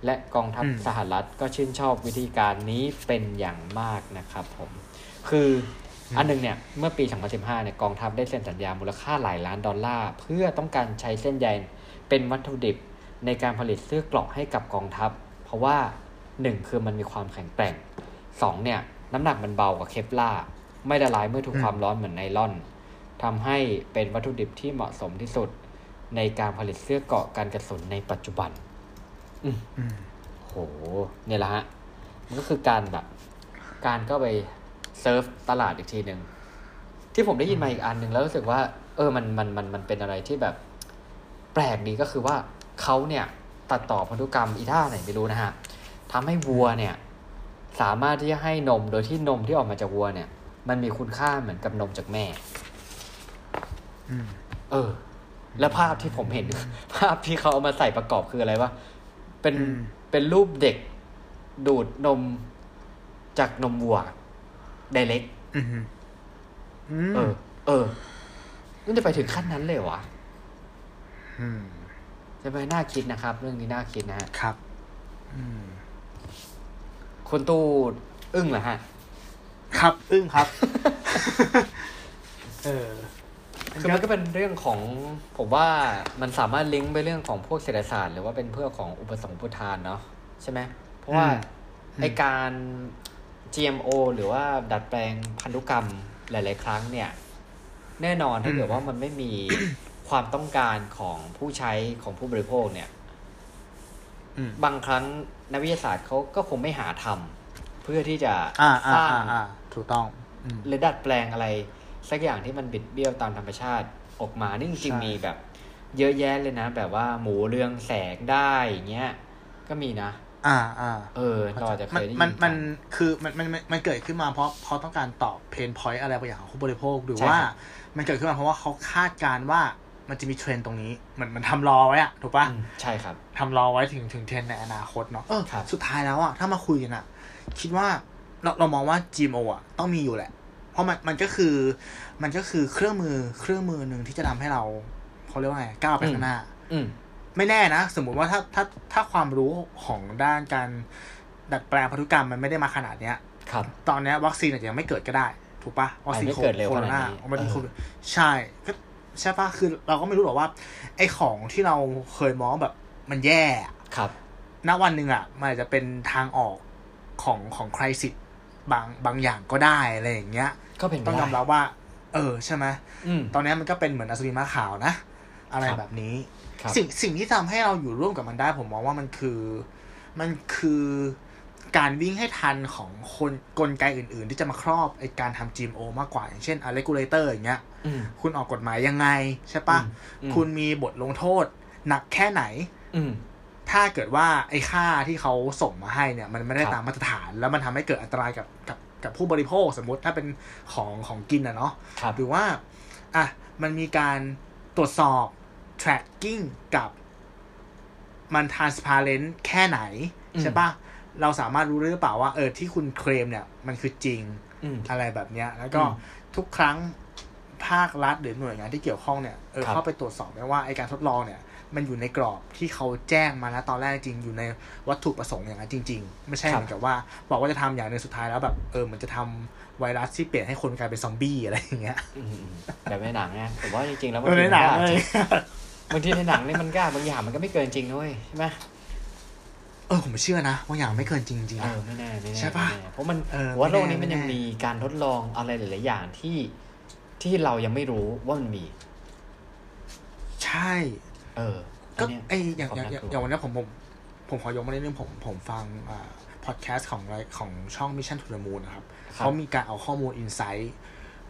และกองทัพสหรัฐก็ชื่นชอบวิธีการนี้เป็นอย่างมากนะครับผมคืออันนึงเนี่ยเมื่อปี2015เนี่ยกองทัพได้เซ็นสัญญามูลค่าหลายล้านดอลลาร์เพื่อต้องการใช้เส้นใยเป็นวัตถุดิบในการผลิตเสื้อเกราะให้กับกองทัพเพราะว่า1คือมันมีความแข็งแกร่ง2เนี่ยน้ำหนักมันเบากว่าเคปลาร์ไม่ละลายเมื่อถูกความร้อนเหมือนไนลอนทำให้เป็นวัตถุดิบที่เหมาะสมที่สุดในการผลิตเสื้อเกราะกันกระสุนในปัจจุบันโหเนี่ยแหละฮะมันก็คือการแบบการก็ไปเซิร์ฟตลาดอีกทีนึงที่ผมได้ยินมาอีกอันนึงแล้วรู้สึกว่ามันเป็นอะไรที่แบบแปลกดีก็คือว่าเขาเนี่ยตัดต่อพันธุกรรมอีท่าไหนไม่รู้นะฮะทำให้วัวเนี่ยสามารถที่จะให้นมโดยที่นมที่ออกมาจากวัวเนี่ยมันมีคุณค่าเหมือนกับนมจากแม่แล้วภาพที่ผมเห็นภาพที่เขาเอามาใส่ประกอบคืออะไรวะเป็นรูปเด็กดูดนมจากนมวัวไดเรกต์มันจะไปถึงขั้นนั้นเลยวะจะไปน่าคิดนะครับเรื่องนี้น่าคิดนะฮะครับคนตู้อึ้งเหรอฮะครับอึ้งครับ คือมันก็เป็นเรื่องของผมว่ามันสามารถลิงก์ไปเรื่องของพวกเศรษฐศาสตร์หรือว่าเป็นเพื่อของอุปสงค์อุปทานเนาะใช่ไหมเพราะว่าไอ้การ GMO หรือว่าดัดแปลงพันธุกรรมหลายๆครั้งเนี่ยแน่นอนถ้าเกิดว่ามันไม่มี ความต้องการของผู้ใช้ของผู้บริโภคเนี่ยบางครั้งนักวิทยาศาสตร์เขาก็คงไม่หาทำเพื่อที่จะสร้างถูกต้องหรือดัดแปลงอะไรสักอย่างที่มันบิดเบี้ยวตามธรรมชาติออกมานี่จริงๆมีแบบเยอะแยะเลยนะแบบว่าหมูเรืองแสงได้อย่างเงี้ยก็มีนะเราจะเคยได้ยินมันคือมันเกิดขึ้นมาเพราะต้องการตอบเพนพอยต์อะไรบางอย่างของผู้บริโภคหรือว่ามันเกิดขึ้นมาเพราะว่าเขาคาดการณ์ว่ามันจะมีเทรนตรงนี้มันทำรอไว้อะถูกป่ะใช่ครับทำรอไว้ถึงเทรนในอนาคตเนาะสุดท้ายแล้วอะถ้ามาคุยกันอะคิดว่าเรามองว่า GMO อะต้องมีอยู่แหละเพราะมันก็คือเครื่องมือนึงที่จะทำให้เราเขาเรียกว่าไงก้าวไปข้างหน้าไม่แน่นะสมมติว่าถ้าความรู้ของด้านการดัดแปลงพันธุกรรมมันไม่ได้มาขนาดเนี้ยตอนนี้วัคซีนอาจจะยังไม่เกิดก็ได้ถูกป่ะวัคซีนโคโรนามันใช่ก็ใช่ป่ะคือเราก็ไม่รู้หรอกว่าไอ้ของที่เราเคยมองแบบมันแย่ณวันนึงอ่ะมันอาจจะเป็นทางออกของไครซิสบางอย่างก็ได้อะไรอย่างเงี้ยก็เป็นต้องยอมรับว่าใช่ไหมตอนนี้มันก็เป็นเหมือนอัศวินม้าขาวนะอะไรแบบนี้สิ่งที่ทำให้เราอยู่ร่วมกับมันได้ผมมองว่ามันคือการวิ่งให้ทันของคนกลไกอื่นๆที่จะมาครอบไอ้การทำ GMO มากกว่าอย่างเช่นอะเรกูเลเตอร์อย่างเงี้ยคุณออกกฎหมายยังไงใช่ปะคุณมีบทลงโทษหนักแค่ไหนถ้าเกิดว่าไอ้ค่าที่เขาส่งมาให้เนี่ยมันไม่ได้ตามมาตรฐานแล้วมันทำให้เกิดอันตรายกับผู้บริโภคสมมติถ้าเป็นของกินอะเนาะหรือว่ามันมีการตรวจสอบ tracking กับมัน transparent แค่ไหนใช่ป่ะเราสามารถรู้หรือเปล่าว่าที่คุณเคลมเนี่ยมันคือจริง อะไรแบบเนี้ยแล้วก็ทุกครั้งภาครัฐหรือหน่วยงานที่เกี่ยวข้องเนี่ยเข้าไปตรวจสอบได้ว่าไอ้การทดลองเนี่ยมันอยู่ในกรอบที่เขาแจ้งมาแล้วตอนแรกจริงอยู่ในวัตถุประสงค์อย่างนั้นจริงๆไม่ใช่เหมือนกับว่าบอกว่าจะทำอย่างนึงสุดท้ายแล้วแบบเหมือนจะทำไวรัสที่เปลี่ยนให้คนกลายเป็นซอมบี้อะไรอย่างเงี้ยแบบในหนังนะแต่ว่าจริงๆแล้วมันไม่หนังเลยบางทีในหนังเนี่ยมันก็บางอย่างมันก็ไม่เกินจริงด้วยใช่ไหมผมเชื่อนะบางอย่างไม่เกินจริงจริงไม่แน่ใช่ป่ะเพราะมันว่าโลกนี้มันยังมีการทดลองอะไรหลายๆอย่างที่เรายังไม่รู้ว่ามันมีใช่ก็ไออย่างวันนี้ผมขอยกมาเรื่องผมฟังพอดแคสต์ของช่อง Mission to the Moon นะครับเขามีการเอาข้อมูล insight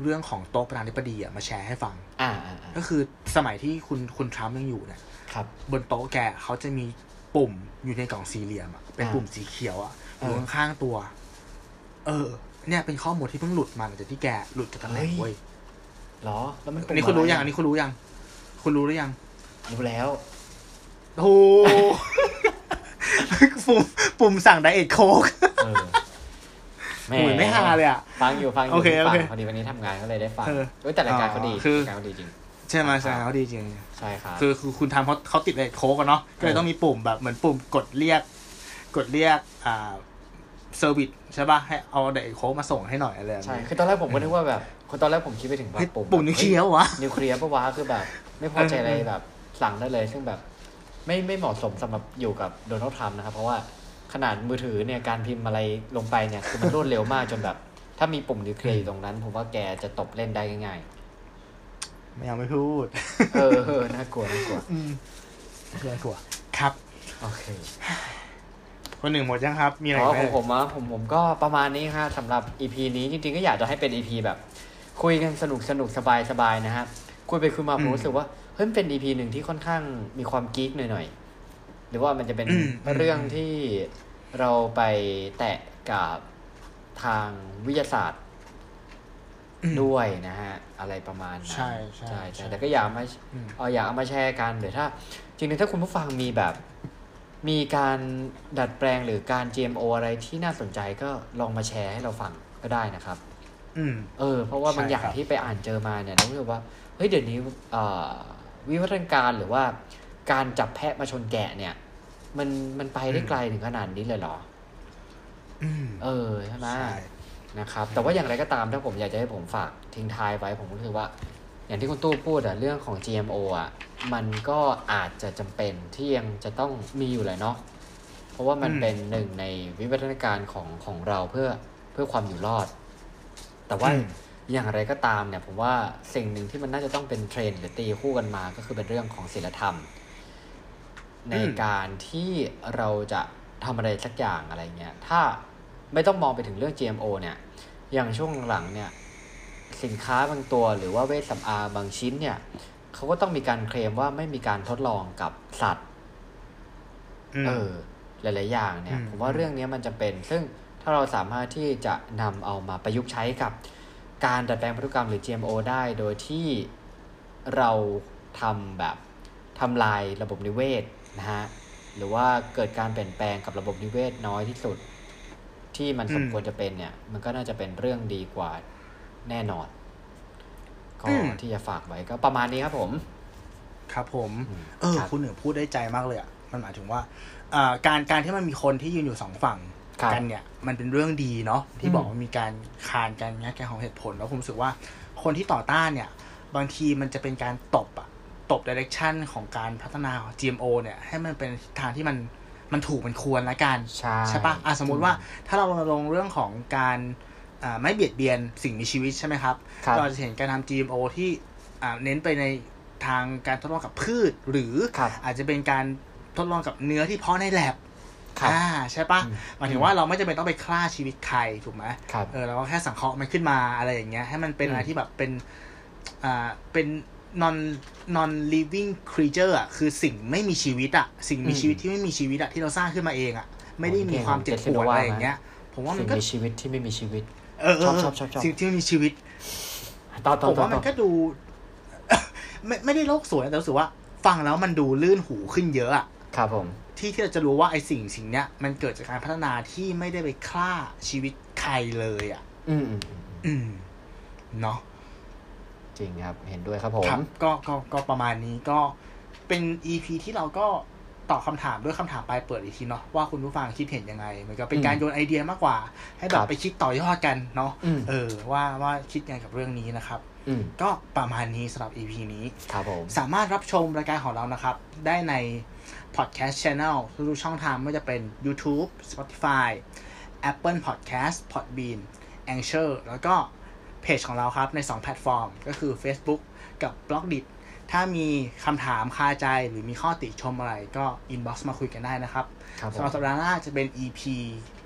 เรื่องของโต๊ะประธานาธิบดีมาแชร์ให้ฟังก็คือสมัยที่คุณทรัมป์ยังอยู่เนี่ยบนโต๊ะแกเขาจะมีปุ่มอยู่ในกล่องสี่เหลี่ยมเป็นปุ่มสีเขียวอยู่ข้างๆตัวเนี่ยเป็นข้อมูลที่เพิ่งหลุดมาจากที่แกหลุดจากตำแหน่งเว้ยเหรอแล้วมันนี่คุณรู้หรือยังรู้แล้วโอ้ปุ่มสั่งไดเอทโค้กแม่ไม่ฮาเลยอ่ะฟังอยู่พอดีวันนี้ทำงานก็เลยได้ฟังแต่รายการเขาดีจริงใช่ไหมใช่เขาดีจริงใช่ครับคือคุณทำเขาติดไดเอทโค้กกันเนาะก็เลยต้องมีปุ่มแบบเหมือนปุ่มกดเรียกเซอร์วิสใช่ป่ะให้เอาไดเอทโค้กมาส่งให้หน่อยอะไรใช่คือตอนแรกผมก็นึกว่าแบบตอนแรกผมคิดไปถึงแบบปุ่มนิวเคลียร์วะคือแบบไม่พอใจอะไรแบบสั่งได้เลยซึ่งแบบไม่เหมาะสมสำหรับอยู่กับโดนัลด์ทรัมป์นะครับเพราะว่าขนาดมือถือเนี่ยการพิมพ์อะไรลงไปเนี่ยคือมันรวดเร็วมากจนแบบถ้ามีปุ่มนิวเคลียร์อยู่ตรงนั้นผมว่าแกจะตบเล่นได้ง่ายๆไม่เอาไม่พูดน่ากลัวน่ากลัวครับโอเคคนหนึ่งหมดยังครับมีอะไรไหมผมก็ประมาณนี้ครับสำหรับ EP นี้จริงๆก็อยากจะให้เป็น EP แบบคุยกันสนุกสบายๆนะครับคุยไปคุยมาผมรู้สึกว่าเฮ้ยเป็น EP หนึ่งที่ค่อนข้างมีความกิ๊กหน่อยๆหรือว่ามันจะเป็นเรื่องที่เราไปแตะกับทางวิทยาศาสตร์ด้วยนะฮะอะไรประมาณนั้นใช่แต่ก็อยากเอามาแชร์กันหรือถ้าจริงๆถ้าคุณผู้ฟังมีแบบมีการดัดแปลงหรือการ GMO อะไรที่น่าสนใจก็ลองมาแชร์ให้เราฟังก็ได้นะครับเพราะว่าบางอย่างที่ไปอ่านเจอมาเนี่ยเรารู้สึกว่าเฮ้ยเดี๋ยวนี้วิวัฒนาการหรือว่าการจับแพะมาชนแกะเนี่ยมันไปได้ไกลถึงขนาดนี้เลยเหรอใช่ไหมนะครับแต่ว่าอย่างไรก็ตามถ้าผมอยากจะให้ผมฝากทิ้งท้ายไว้ผมรู้สึกว่าอย่างที่คุณตู้พูดอะเรื่องของ GMO อะมันก็อาจจะจำเป็นที่ยังจะต้องมีอยู่เลยเนาะเพราะว่ามันเป็นหนึ่งในวิวัฒนาการของเราเพื่อความอยู่รอดแต่ว่าอย่างไรก็ตามเนี่ยผมว่าสิ่งหนึ่งที่มันน่าจะต้องเป็นเทรนด์หรือตีคู่กันมาก็คือเป็นเรื่องของศีลธรรมในการที่เราจะทำอะไรสักอย่างอะไรเงี้ยถ้าไม่ต้องมองไปถึงเรื่อง GMO เนี่ยอย่างช่วงหลังเนี่ยสินค้าบางตัวหรือว่าเวชสำอางบางชิ้นเนี่ยเขาก็ต้องมีการเคลมว่าไม่มีการทดลองกับสัตว์หลายๆอย่างเนี่ยผมว่าเรื่องนี้มันจะเป็นซึ่งถ้าเราสามารถที่จะนำเอามาประยุกต์ใช้กับการดัดแปลงพันธุกรรมหรือ GMO ได้โดยที่เราทำลายระบบนิเวศนะฮะหรือว่าเกิดการเปลี่ยนแปลงกับระบบนิเวศน้อยที่สุดที่มันสมควรจะเป็นเนี่ยมันก็น่าจะเป็นเรื่องดีกว่าแน่นอนก็ที่จะฝากไว้ก็ประมาณนี้ครับผมครับผมคุณหนึ่งพูดได้ใจมากเลยอ่ะมันหมายถึงว่าการที่มันมีคนที่ยืนอยู่สองฝั่งกันเนี่ยมันเป็นเรื่องดีเนาะที่บอกว่ามีการคานกันงัดกันของเหตุผลแล้วผมรู้สึกว่าคนที่ต่อต้านเนี่ยบางทีมันจะเป็นการตบไดเรคชั่นของการพัฒนา GMO เนี่ยให้มันเป็นทางที่มันถูกมันควรละกันใช่ป่ะสมมุติว่าถ้าเราลงเรื่องของการไม่เบียดเบียนสิ่งมีชีวิตใช่ไหมครับเราจะเห็นการทำ GMO ที่เน้นไปในทางการทดลองกับพืชหรืออาจจะเป็นการทดลองกับเนื้อที่เพาะในแลบใช่ปะหมายถึงว่าเราไม่จำเป็นต้องไปฆ่าชีวิตใครถูกไหมเราก็แค่สังเคราะห์มันขึ้นมาอะไรอย่างเงี้ยให้มันเป็นอะไรที่แบบเป็น non living creature อ่ะคือสิ่งไม่มีชีวิตอ่ะสิ่งมีชีวิตที่ไม่มีชีวิตอ่ะที่เราสร้างขึ้นมาเองอ่ะไม่ได้มีความเจ็บปวดอะไรอย่างเงี้ยผมว่ามันก็ชีวิตที่ไม่มีชีวิตชอบสิ่งที่ไม่มีชีวิตผมว่ามันก็ดูไม่ได้โลกสวยแต่รู้สึกว่าฟังแล้วมันดูลื่นหูขึ้นเยอะอ่ะครับผมที่เราจะรู้ว่าไอ้สิ่งเนี้ยมันเกิดจากการพัฒนาที่ไม่ได้ไปฆ่าชีวิตใครเลยอ่ะ เนาะจริงครับเห็นด้วยครับผมก็ประมาณนี้ก็เป็น EP ที่เราก็ตอบคำถามด้วยคำถามปลายเปิดอีกทีเนาะว่าคุณผู้ฟังคิดเห็นยังไงเหมือนกับเป็นการโยนไอเดียมากกว่าให้แบบไปคิดต่อยอดกันเนาะว่าคิดยังไงกับเรื่องนี้นะครับก็ประมาณนี้สำหรับ EP นี้ครับผมสามารถรับชมรายการของเรานะครับได้ใน Podcast Channel ทุกช่องทางไม่ว่าจะเป็น YouTube Spotify Apple Podcast Podbean Anchor แล้วก็เพจของเราครับใน2แพลตฟอร์มก็คือ Facebook กับ Blogdit ถ้ามีคำถามคาใจหรือมีข้อติชมอะไรก็ inbox มาคุยกันได้นะครับสำหรับสัปดาห์หน้าจะเป็น EP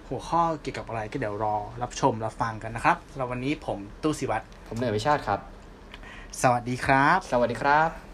หัวข้อเกี่ยวกับอะไรก็เดี๋ยวรอรับชมรับฟังกันนะครับสำหรับวันนี้ผมตู้ศิวัตรผมเนยวิชาติครับสวัสดีครับ